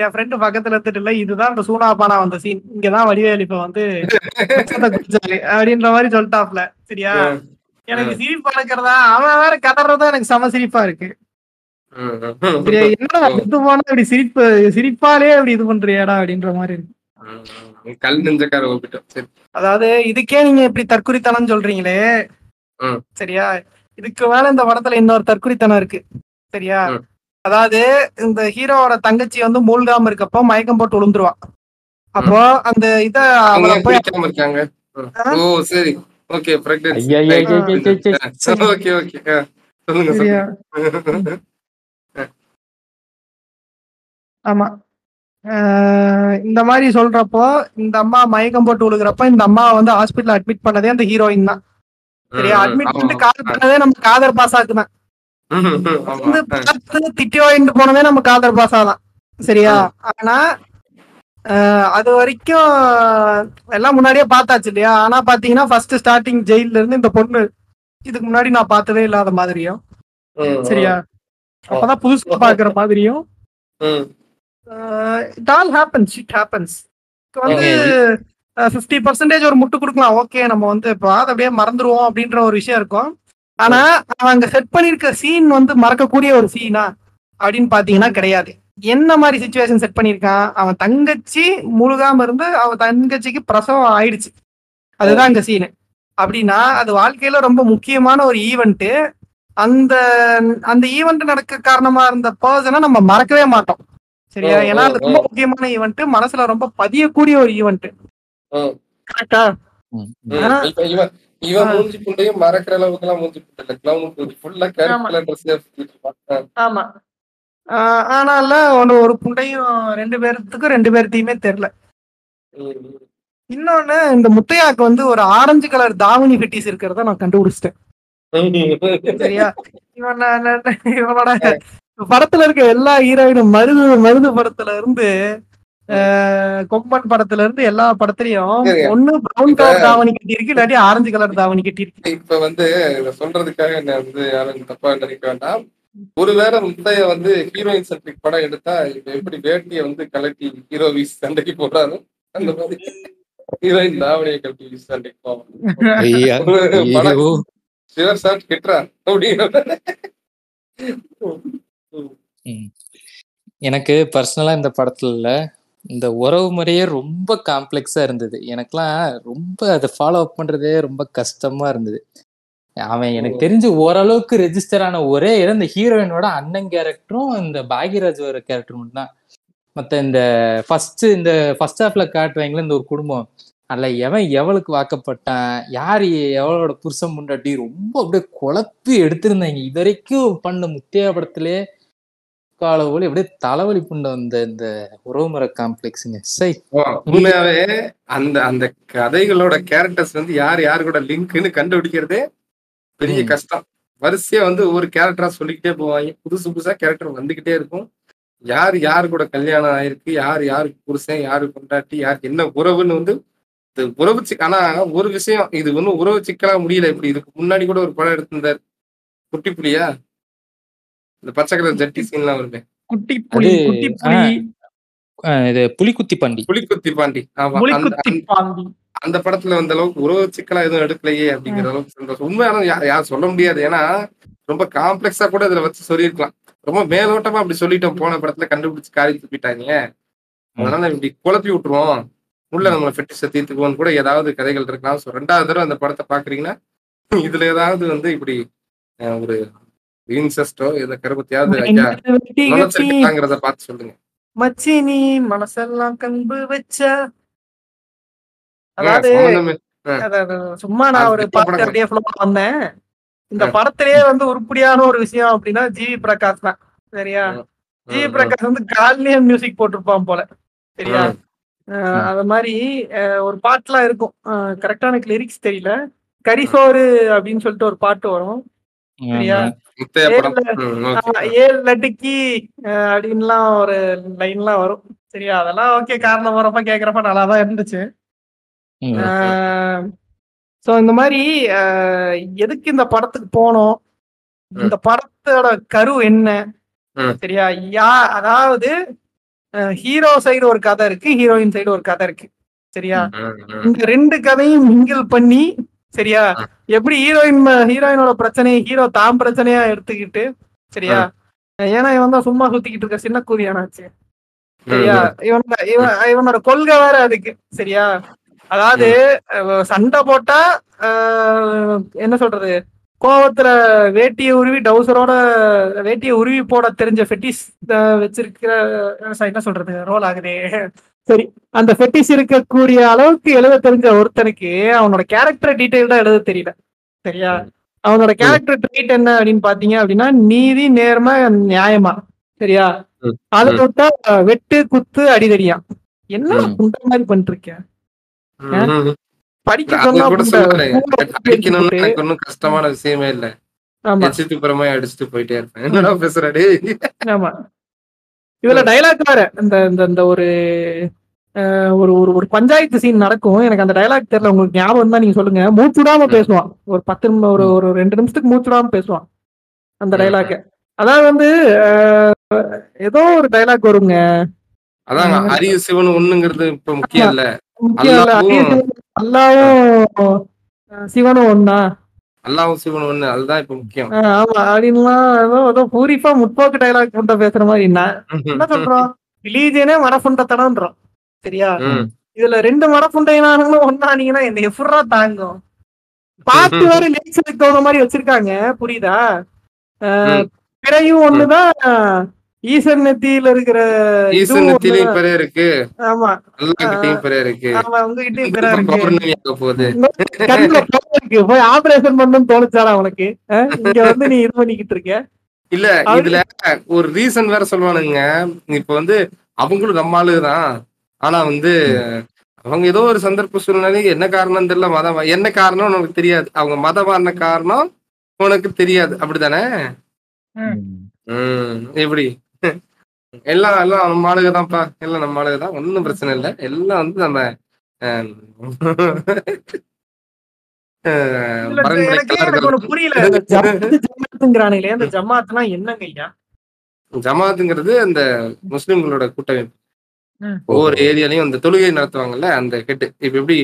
என் ஃப்ரெண்டு பக்கத்துல இருந்துட்டு இல்ல இதுதான் இந்த சூனா பானா வந்த சீன், இங்கதான் வடிவேலு இப்ப குடிச்சாரு அப்படின்ற மாதிரி சொல்லிட்டாப்ல. சரியா எனக்கு சிரிப்பா இருக்கிறதா, அவன் வேற கதறதான் எனக்கு சம சிரிப்பா இருக்கு. என்னடா இது போனா இப்படி சிரிப்பாலே அப்படி இது பண்றியாடா அப்படின்ற மாதிரி இருக்கு. கல் நெஞ்சக்கார ஓபிட்டோம். அதாவது இதுக்கே நீங்க இப்படி தற்குறித்தனம் சொல்றீங்களே, சரியா இதுக்கு மேல இந்த படத்துல இன்னொரு தற்குறித்தனம் இருக்கு. சரியா அதாவது இந்த ஹீரோவோட தங்கச்சி மூழ்காம இருக்கப்போ மயக்கம் போட்டு விழுந்துருவா. அப்போ அந்த இத இருக்காங்க ஆமா இந்த மாதிரி சொல்றப்போ இந்த அம்மா மயக்கம் போட்டு விழுகிறப்ப இந்த அம்மா ஹாஸ்பிட்டல் அட்மிட் பண்ணதே அந்த ஹீரோயின் தான். சரியா அட்மிட் பண்ணிட்டு கால் பண்ணதே நம்ம காதர் பாசாக்கு தான், திட்டி வாங்கிட்டு போனதே நம்ம காதர் பாசா தான். சரியா ஆனா அது வரைக்கும் எல்லாம் முன்னாடியே பார்த்தாச்சு இல்லையா. ஆனா பாத்தீங்கன்னா ஃபர்ஸ்ட் ஸ்டார்டிங் ஜெயில இருந்து இந்த பொண்ணு இதுக்கு முன்னாடி நான் பார்த்ததே இல்லாத மாதிரியும், சரியா அப்பதான் புதுசா பாக்குற மாதிரியும் ஒரு முட்டு கொடுக்கலாம். ஓகே நம்ம இப்போ அதை அப்படியே மறந்துடுவோம் அப்படின்ற ஒரு விஷயம் இருக்கும். ஆனா அவங்க செட் பண்ணிருக்க சீன் மறக்கக்கூடிய ஒரு சீனா அப்படின்னு பாத்தீங்கன்னா கிடையாது. என்ன மாதிரி சிச்சுவேஷன் செட் பண்ணிருக்கான், அவன் தங்கச்சி முழுகாம இருந்து அவன் தங்கச்சிக்கு பிரசவம் ஆயிடுச்சு, அதுதான் இந்த சீனு. அப்படின்னா அது வாழ்க்கையில ரொம்ப முக்கியமான ஒரு ஈவெண்ட். அந்த அந்த ஈவெண்ட் நடக்க காரணமா இருந்த பர்சனை நம்ம மறக்கவே மாட்டோம். சரியா ஏன்னா அது ரொம்ப முக்கியமான ஈவெண்ட், மனசுல ரொம்ப பதியக்கூடிய ஒரு ஈவெண்ட். கரெக்டா மறக்கிற அளவுக்கு. ஆமா ஆனால ஒரு புண்டையும் 2 பேர்த்துக்கும் 2 பேர்த்தையுமே தெரியல. இன்னொன்னு இந்த முத்தையாக்கு ஒரு ஆரஞ்சு கலர் தாவணி ஃபிட்டிஸ் இருக்கிறத நான் கண்டுபிடிச்சிட்டேன். சரியா இவனோட படத்துல இருக்க எல்லா ஹீரோயினும் மருது படத்துல இருந்து கொம்பன் படத்துல இருந்து எல்லா படத்துலயும் ஒண்ணு பிரவுன் கலர் தாவணி கட்டிருக்கு, இல்லாட்டி ஆரஞ்சு கலர் தாவணி கட்டிருக்கு. இப்ப சொல்றதுக்காக என்ன யாரும் தப்பா நினைக்க வேண்டாம். ஒருவேளை முத்தைய ஹீரோயின் சென்ட்ரிக் படம் எடுத்தா இப்ப எப்படி வேட்டியை கலட்டி ஹீரோ வீஸ் சண்டைக்கு போறாரு, அந்த மாதிரி ஹீரோயின் தாவணியை கலட்டி வீஸ் சண்டைக்கு போவாங்க. சிவர் சார் கிட்டுறான் அப்படின்னு ம். எனக்கு பர்சனலா இந்த படத்துல இந்த உறவு முறையே ரொம்ப காம்ப்ளெக்ஸா இருந்தது. எனக்கெல்லாம் ரொம்ப அதை ஃபாலோ அப் பண்றதே ரொம்ப கஷ்டமா இருந்தது. அவன் எனக்கு தெரிஞ்சு ஓரளவுக்கு ரெஜிஸ்டர் ஆன ஒரே இடம் இந்த ஹீரோயினோட அண்ணன் கேரக்டரும் இந்த பாக்யராஜ் ஒரு கேரக்டர் மட்டும்தான். மற்ற இந்த ஃபர்ஸ்ட் ஹாஃப்ல காட்டுவாங்களே இந்த ஒரு குடும்பம், அல்ல எவன் எவளுக்கு வாக்கப்பட்டான், யார் எவளோட புருஷம் முன்னாடி ரொம்ப அப்படியே குழப்பி எடுத்திருந்தாங்க. இது வரைக்கும் பண்ண முத்தியா படத்திலே கால ஒளி அப்படியே தலைவலி புண்ட வந்த இந்த உறவுமுறை காம்ப்ளெக்ஸுங்க. உண்மையாவே அந்த அந்த கதைகளோட கேரக்டர்ஸ் வந்து யார் யாரோட லிங்க்னு கண்டுபிடிக்கிறதே பெரிய கஷ்டம். வரிசையா வந்து ஒவ்வொரு கேரக்டரா சொல்லிக்கிட்டே போவாங்க, புதுசு புதுசா கேரக்டர் வந்துகிட்டே இருக்கும். யார் யாரு கூட கல்யாணம் ஆயிருக்கு, யார் யாருக்கு புருஷன், யாரு கொண்டாட்டி, யாருக்கு என்ன உறவுன்னு வந்து உறவு ஆனா ஒரு விஷயம் இது ஒன்றும் உறவு சிக்கலா முடியல. இப்படி இதுக்கு முன்னாடி கூட ஒரு படம் எடுத்திருந்தார், குட்டி புலியா, இந்த பச்சை கலர் ஜட்டி சீன்லாம் வருமே, குட்டி புலி, இது புலிக்குத்தி பாண்டி. அந்த படத்துல வந்த அளவுக்கு உறவு சிக்கலா எதுவும் எடுக்கலையே அப்படிங்கிற அளவுக்கு சந்தோஷம். உண்மையான யாரும் சொல்ல முடியாது, ஏன்னா ரொம்ப காம்ப்ளெக்ஸா கூட இதுல வச்சு சொல்லியிருக்கலாம். ரொம்ப மேலோட்டமா அப்படி சொல்லிட்டோம், போன படத்துல கண்டுபிடிச்சு காரி துப்பிட்டாங்க, அதனால இப்படி குழப்பி விட்டுருவோம், உள்ள நம்மளை ஃபெட்டிஷை தீர்த்துக்குவோன்னு கூட ஏதாவது கதைகள் இருக்கலாம். ஸோ ரெண்டாவது தடவை அந்த படத்தை பாக்குறீங்கன்னா இதுல ஏதாவது வந்து இப்படி ஒரு இன்செஸ்டோ ஏதோ கருப்பத்தையாவது ஐயா நுழைச்சிருக்காங்கிறத பார்த்து சொல்லுங்க. மச்சினி மனசெல்லாம் கண்பு வச்சா, அதாவது சும்மா நான் ஒரு பாட்டு அப்படியே வந்தேன். இந்த படத்திலேயே வந்து உருப்படியான ஒரு விஷயம் அப்படின்னா ஜிவி பிரகாஷ் தான். சரியா, ஜிவி பிரகாஷ் வந்து காலையிலேயே மியூசிக் போட்டிருப்பான் போல. சரியா, அது மாதிரி ஒரு பாட்டுலாம் இருக்கும், கரெக்டா எனக்கு லிரிக்ஸ் தெரியல, கரிசோறு அப்படின்னு சொல்லிட்டு ஒரு பாட்டு வரும். சரியா, 7 லட்டுக்கு அப்படின்லாம் ஒரு லைன்லாம் வரும். சரியா, அதெல்லாம் ஓகே, காரணம் வரப்ப கேக்குறப்ப நல்லாதான் இருந்துச்சு. ஸோ இந்த மாதிரி எதுக்கு இந்த படத்துக்கு போனோம், இந்த படத்தோட கரு என்ன, சரியா, அதாவது ஹீரோ சைடு ஒரு கதை இருக்கு, ஹீரோயின் சைடு ஒரு கதை இருக்கு. சரியா, இந்த ரெண்டு கதையும் மிங்கிள் பண்ணி, சரியா, எப்படி ஹீரோயினோட பிரச்சனையை ஹீரோ தான் பிரச்சனையா எடுத்துக்கிட்டு, சரியா, ஏன்னா இவன் தான் சும்மா சுத்திக்கிட்டு இருக்க சின்ன கூதியானாச்சு. சரியா, இவனோட கொள்கை வேற அதுக்கு. சரியா, அதாவது சண்டை போட்டா என்ன சொல்றது, கோவத்துல வேட்டியை உருவி போட தெரிஞ்ச ஃபெட்டிஸ் வச்சிருக்கிற என்ன சொல்றது ரோல் ஆகுது. சரி, அந்த ஃபெட்டிஸ் இருக்கக்கூடிய அளவுக்கு எழுத தெரிஞ்ச ஒருத்தனுக்கு அவனோட கேரக்டர் டீட்டெயில்டா எழுத தெரியல. சரியா, அவனோட கேரக்டர் ட்ரீட் என்ன அப்படின்னு பாத்தீங்க அப்படின்னா நீதி, நேர்மை, நியாயமா. சரியா, அதை விட்டா வெட்டு, குத்து, அடிதடியா என்ன குண்ட மாதிரி பண்ணிருக்கேன். கஷ்டமான விஷயமே இல்ல, புறமே அடிச்சுட்டு போயிட்டே இருப்பேன். என்னடா பேசுறாரு. ஆமா, இதுல டைலாக் வேற. இந்த ஒரு பஞ்சாயத்து சீன் நடக்கும், எனக்கு அந்த டைலாக் தெரியல, உங்களுக்கு ஞாபகம் தான் நீங்க சொல்லுங்க. மூச்சுடாம பேசுவான், ஒரு 10 நிமிஷத்துக்கு மூச்சுடாம பேசுவான் அந்த டைலாக். அதாவது வந்து ஏதோ ஒரு டைலாக் வருங்க, அதான் அரிய சிவன் ஒண்ணுங்கிறது இப்ப முக்கியம் இல்ல, அல்லாவும் சிவனும் ஒண்ணு அதுதான் இப்ப முக்கியம். ஆமா, அப்படின்லாம் பூரிப்பா முற்போக்கு டைலாக் புண்டா பேசுற மாதிரி என்ன சொல்றோம், ரிலீஜியனே மடப்புண்டத்தனம்ன்றோம். சரியா, இதுல 2 மடப்புண்டையினாலும் ஒன்னானீங்கன்னா இந்த எஃபுரா தாங்கும். பாட்டு வேற லிரிக்ஸ் தகுந்த மாதிரி வச்சிருக்காங்க, புரியுதா. பிறையும் ஒண்ணுதான், ஈசன் நெத்தியில இருக்கிற போய் ஆபரேஷன் பண்ணணும்னு தோணுச்சாடா உனக்கு, இங்க வந்து நீ இது பண்ணிக்கிட்டு இருக்க. இல்ல இதுல ஒரு ரீசன் வேற சொல்லுவானுங்க, இப்ப வந்து அவங்களும் நம்ம ஆளுதான், ஆனா வந்து அவங்க ஏதோ ஒரு சந்தர்ப்ப சூழ்நிலை, என்ன காரணம் தெரியல, மதம் என்ன காரணம் உனக்கு தெரியாது, அவங்க மதம் மாறின காரணம் உனக்கு தெரியாது, அப்படித்தானே. எப்படி எல்லாம் நம்ம ஆளுகதான்ப்பா, எல்லாம் நம்ம ஆளுகதான், ஒன்னும் பிரச்சனை இல்லை, எல்லாம் வந்து நம்ம ஜமாத்துங்கிறது அந்த முஸ்லிம்களோட கூட்டமைப்பு. ஒவ்வொரு ஏரியாலையும் அந்த தொழுகை நடத்துவாங்கல்ல, அந்த கெட்டு இப்ப எப்படி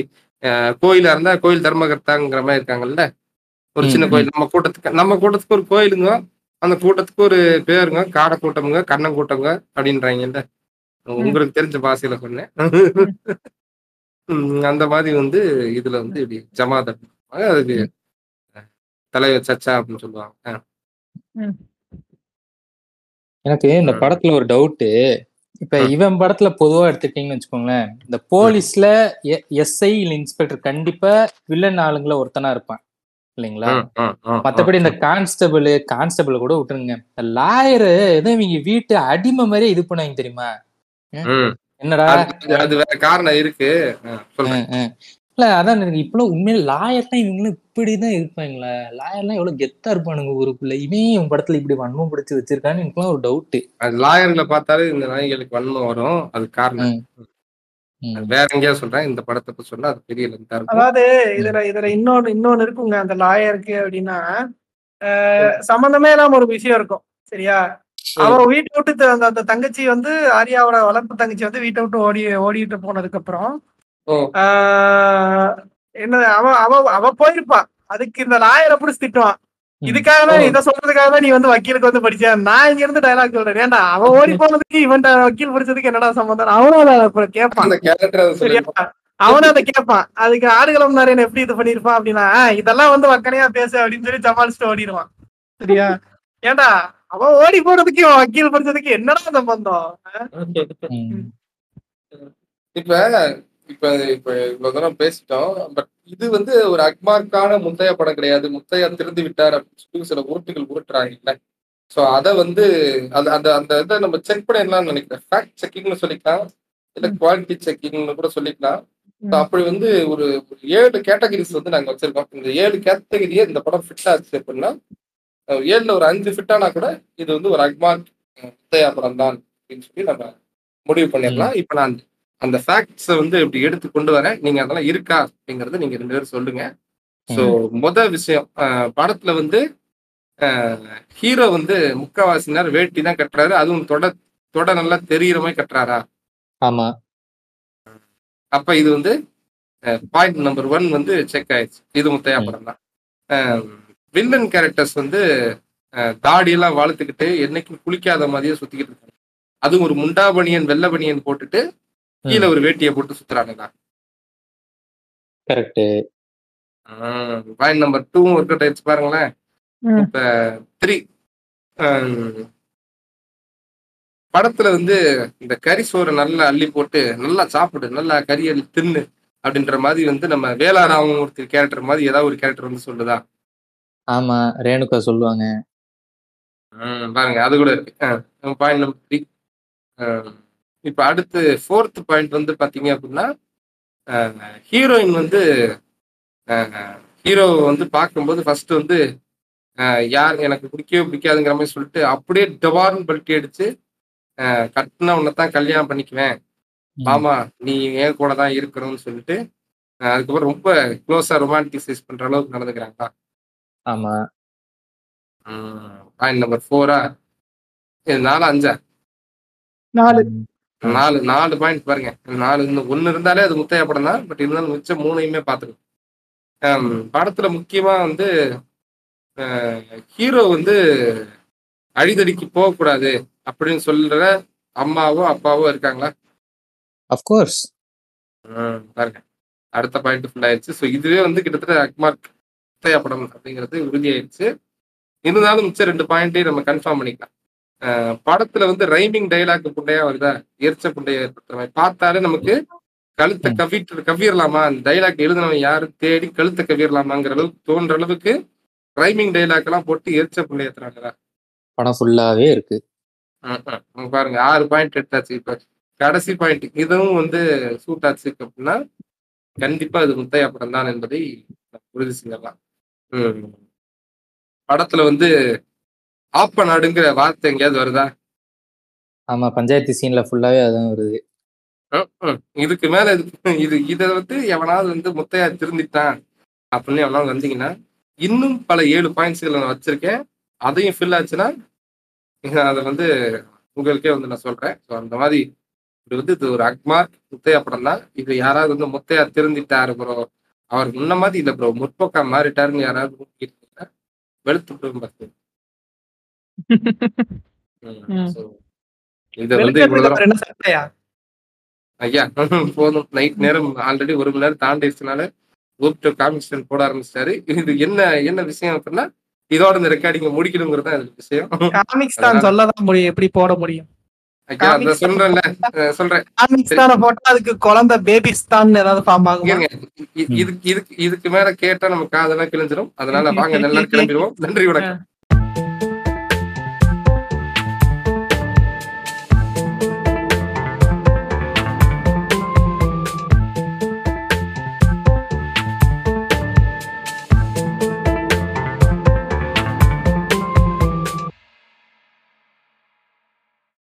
கோயிலா இருந்தா கோயில் தர்மகர்த்தாங்கிற மாதிரி இருக்காங்கல்ல, ஒரு சின்ன கோயில், நம்ம கூட்டத்துக்கு ஒரு கோயிலுங்க, அந்த கூட்டத்துக்கு ஒரு பேருங்க, காடை கூட்டமுங்க, கண்ணன் கூட்டமுங்க அப்படின்றாங்கல்ல, உங்களுக்கு தெரிஞ்ச பாசையில சொன்னேன். அந்த மாதிரி வந்து இதுல வந்து இப்படி ஜமாத் அதுக்கு தலைவர் சச்சா அப்படின்னு சொல்லுவாங்க. எனக்கு இந்த படத்துல ஒரு டவுட்டு, இப்ப இவன் படத்துல பொதுவா எடுத்துட்டீங்கன்னு வச்சுக்கோங்களேன், இந்த போலீஸ்ல எஸ்ஐ இல்ல இன்ஸ்பெக்டர் கண்டிப்பா வில்லன் ஆளுங்களை ஒருத்தனா இருப்பான் இல்லைங்களா? மத்தபடி இந்த கான்ஸ்டபிள் கூட விட்டுருங்க, லாயரு எதுவும் இவங்க வீட்டு அடிமை மாதிரியே இது பண்ணுவாங்க தெரியுமா? என்னடா அது வேற காரணம் இருக்கு இல்ல, அதான் எனக்கு இப்பெல்லாம் உண்மையில லாயர்லாம் இவங்களும் இப்படிதான் இருப்பாங்களா? லாயர்லாம் எவ்வளவு கெத்தா இருப்பானுங்க ஊருக்குள்ள, இவன் படத்துல இப்படி வன்மம் பிடிச்சு வச்சிருக்கான்னு எனக்குலாம் ஒரு டவுட். அது லாயர்களை பார்த்தாலே இந்த நாய்களுக்கு வன்மம் வரும், அது காரணம் வேற எங்கேயா சொல்றேன், இந்த படத்துக்கு சொன்னா அது பெரிய லென்தா இருக்கும். அதாவது இதுல இன்னொன்னு இருக்குங்க, அந்த லாயருக்கு அப்படின்னா சம்பந்தமே இல்லாம ஒரு விஷயம் இருக்கும் சரியா? அவன் வீட்டை விட்டு அந்த தங்கச்சி வந்து ஆரியாவோட வளர்ப்பு தங்கச்சி வந்து வீட்டை விட்டு ஓடிட்டு போனதுக்கு அப்புறம் என்ன அவ போயிருப்பான், அதுக்கு இந்த லாயரை புடிச்சு திட்டுவான், இதுக்காக தான் இதை சொல்றதுக்காக தான் நீ வந்து வக்கீலுக்கு வந்து படிச்சா. நான் இங்க இருந்து டைலாக் சொல்றேன், ஏன்னா அவன் ஓடி போனதுக்கு இவன் வக்கீல் படிச்சதுக்கு என்னடா சம்பந்தம்? அவனும் கேட்பான், அவனும் அதை கேட்பான். அதுக்கு ஆடுகளம் நாராயணன் எப்படி இது பண்ணிருப்பான் அப்படின்னா, இதெல்லாம் வந்து வக்கனையா பேசு அப்படின்னு சொல்லி சமாளிச்சுட்டு ஓடிடுவான் சரியா? ஏன்டா அவன் ஓடி போறதுக்கு இவன் வக்கீல் படிச்சதுக்கு என்னடா சம்பந்தம்? இப்ப இப்ப இப்ப இவ்வளவு தூரம் பேசிட்டோம், பட் இது வந்து ஒரு அக்மார்க்கான முத்தைய படம் கிடையாது. முத்தையா திருந்து விட்டார் அப்படின்னு சொல்லி சில உருட்டுகள் உருட்டுறாங்க இல்ல, சோ அதை வந்து அந்த அந்த அந்த இதை நம்ம செக் பண்ணலாம் நினைக்கிறேன். ஃபேக்ட் செக்கிங்னு சொல்லிக்கலாம், இல்ல குவாலிட்டி செக்கிங்னு கூட சொல்லிக்கலாம். அப்படி வந்து ஒரு 7 கேட்டகரிஸ் வந்து நாங்க வச்சிருக்கோம். இந்த 7 கேட்டகரியே இந்த படம் ஃபிட் ஆச்சு அப்படின்னா, 7ல ஒரு 5 ஃபிட் ஆனா கூட இது வந்து ஒரு அக்மார்க் முத்தையா படம் தான் அப்படின்னு சொல்லி நம்ம முடிவு பண்ணிடலாம். இப்ப நான் அந்த ஃபேக்ட்ஸ் வந்து இப்படி எடுத்து கொண்டு வரேன், நீங்க அதெல்லாம் இருக்கா அப்படிங்கறத நீங்க 2 பேரும் சொல்லுங்க. ஸோ முதல் விஷயம், படத்துல வந்து ஹீரோ வந்து முக்காவாசி நேரம் வேட்டி தான் கட்டுறாரு, அதுவும் தொட நல்லா தெரிகிற மாதிரி கட்டுறாரா? ஆமா. அப்ப இது வந்து பாயிண்ட் நம்பர் 1 வந்து செக் ஆயிடுச்சு, இது முத்தையா படம் தான். வில்லன் கேரக்டர்ஸ் வந்து தாடியெல்லாம் வளர்த்துக்கிட்டு என்னைக்கும் குளிக்காத மாதிரியே சுத்திக்கிட்டு இருக்காங்க, அதுவும் ஒரு முண்டாபணியன் வெள்ளை பணியன் போட்டுட்டு கீழே ஒரு வேட்டியை போட்டு சுத்துறானுங்க. Correct. Point number 2 work out ஆயிடுச்சு பாருங்களேன். இப்ப 3 படத்துல வந்து இந்த கறி சோறு நல்லா அள்ளி போட்டு நல்லா சாப்பிடு, நல்லா கறி அள்ளி தின்னு அப்படின்ற மாதிரி வந்து நம்ம வேலா ராமமூர்த்தி கேரக்டர் மாதிரி ஏதாவது ஒரு கேரக்டர் வந்து சொல்லுதா? ஆமா, ரேணுகா சொல்லுவாங்க பாருங்க, அது கூட இருக்கு. Point number 3. இப்போ அடுத்து 4th பாயிண்ட் வந்து பார்த்தீங்க அப்படின்னா, ஹீரோயின் வந்து ஹீரோவை வந்து பார்க்கும்போது ஃபர்ஸ்ட் வந்து யார் எனக்கு பிடிக்கவே பிடிக்காதுங்கிற மாதிரி சொல்லிட்டு அப்படியே டவார்னு பல்ட்டி அடிச்சு கட்டின உன்னை தான் கல்யாணம் பண்ணிக்குவேன், மாமா நீ என் கூட தான் இருக்கணும்னு சொல்லிட்டு அதுக்கப்புறம் ரொம்ப க்ளோஸாக ரொமான்டிசைஸ் பண்ணுற அளவுக்கு நடந்துக்கிறாங்களா? ஆமாம். பாயிண்ட் நம்பர் 4ஆ? 4, 5ஆ? 4 பாயிண்ட் பாருங்க. 4 இருந்தாலே அது முத்தையா படம் தான், பட் இருந்தாலும் மிச்சம் 3ஐயுமே பார்த்துக்கணும். படத்துல முக்கியமா வந்து ஹீரோ வந்து அடிதடிக்கு போகக்கூடாது அப்படின்னு சொல்ற அம்மாவோ அப்பாவோ இருக்காங்களா? அஃப்கோர்ஸ். பாருங்க, அடுத்த பாயிண்ட் ஃபுல் ஆயிடுச்சு. ஸோ இதுவே வந்து கிட்டத்தட்ட அக்மார்க் முத்தையா படம் அப்படிங்கிறது உறுதியாயிடுச்சு. இருந்தாலும் மிச்சம் 2 பாயிண்ட்டையும் நம்ம கன்ஃபார்ம் பண்ணிக்கலாம். படத்துல வந்து ரைமிங் டைலாக் புண்டையா வருதா? எரிச்ச புண்டையா ஏற்படுத்துற மாதிரி பார்த்தாலே நமக்கு கழுத்தை கவ்விடலாமா, அந்த டைலாக் எழுதினவன் யாரும் தேடி கழுத்தை கவ்விடலாமாங்கிற அளவுக்கு தோன்ற அளவுக்கு ரைமிங் டைலாக் எல்லாம் போட்டு எரிச்ச புண்டை ஏத்துறாங்களா? படம் ஃபுல்லாவே இருக்கு பாருங்க. 6 பாயிண்ட் எடுத்தாச்சு. இப்ப கடைசி பாயிண்ட், இதுவும் வந்து சூட் ஆச்சு அப்படின்னா கண்டிப்பா அது முத்தையா படம் தான் என்பதை உறுதி செய்யலாம். படத்துல வந்து ஆப்ப நாடுங்கிற வார்த்தை எங்கேயாவது வருதா? ஆமா, பஞ்சாயத்து சீன்ல ஃபுல்லாவே அதான் வருது. இதுக்கு மேல இதை வந்து எவனாவது வந்து முத்தையா திருந்திட்டான் அப்படின்னு எவனாவது வந்தீங்கன்னா இன்னும் பல 7 பாயிண்ட்ஸ்களை நான் வச்சிருக்கேன். அதையும் ஃபில் ஆச்சுன்னா அதை வந்து உங்களுக்கே வந்து நான் சொல்றேன். ஸோ அந்த மாதிரி இது வந்து இது ஒரு அக்மார்க் முத்தையா படம் தான். இது யாராவது வந்து முத்தையா திருந்திட்டாரு ப்ரோ, அவருக்கு முன்ன மாதிரி இல்லை ப்ரோ, முற்போக்கா மாறிட்டாருன்னு யாராவது வெளுத்து விடுவோம். So, இத வந்து இவ்வளவு நேரம் என்ன சட்டையா ஐயா போதும். நைட் நேரம் ஆல்ரெடி 1 மணி நேரம் தாண்டிச்சனால கூப்பிட்டு காமிக்ஸ் போட ஆரம்பிச்சிட்டாரு. இது என்ன என்ன விஷயம் அப்படின்னா இதோட இந்த ரெக்கார்டிங்க முடிக்கணுங்கிறது தான் இதுக்கு விஷயம். காமிக்ஸ் தான் சொல்லதான் முடியும், எப்படி போட முடியும் ஐயா? அத சொல்றேன்ல சொல்றேன். காமிக்ஸ் தான போட்டா அதுக்கு குழந்தை பேபிஸ் தான் ஏதாவது ஃபார்ம் ஆகுங்க. இதுக்கு மேல கேட்டா நம்ம காதெல்லாம் கிழிஞ்சிரும். அதனால வாங்க எல்லாரும் கிளம்பிடுவோம். நன்றி, வணக்கம்.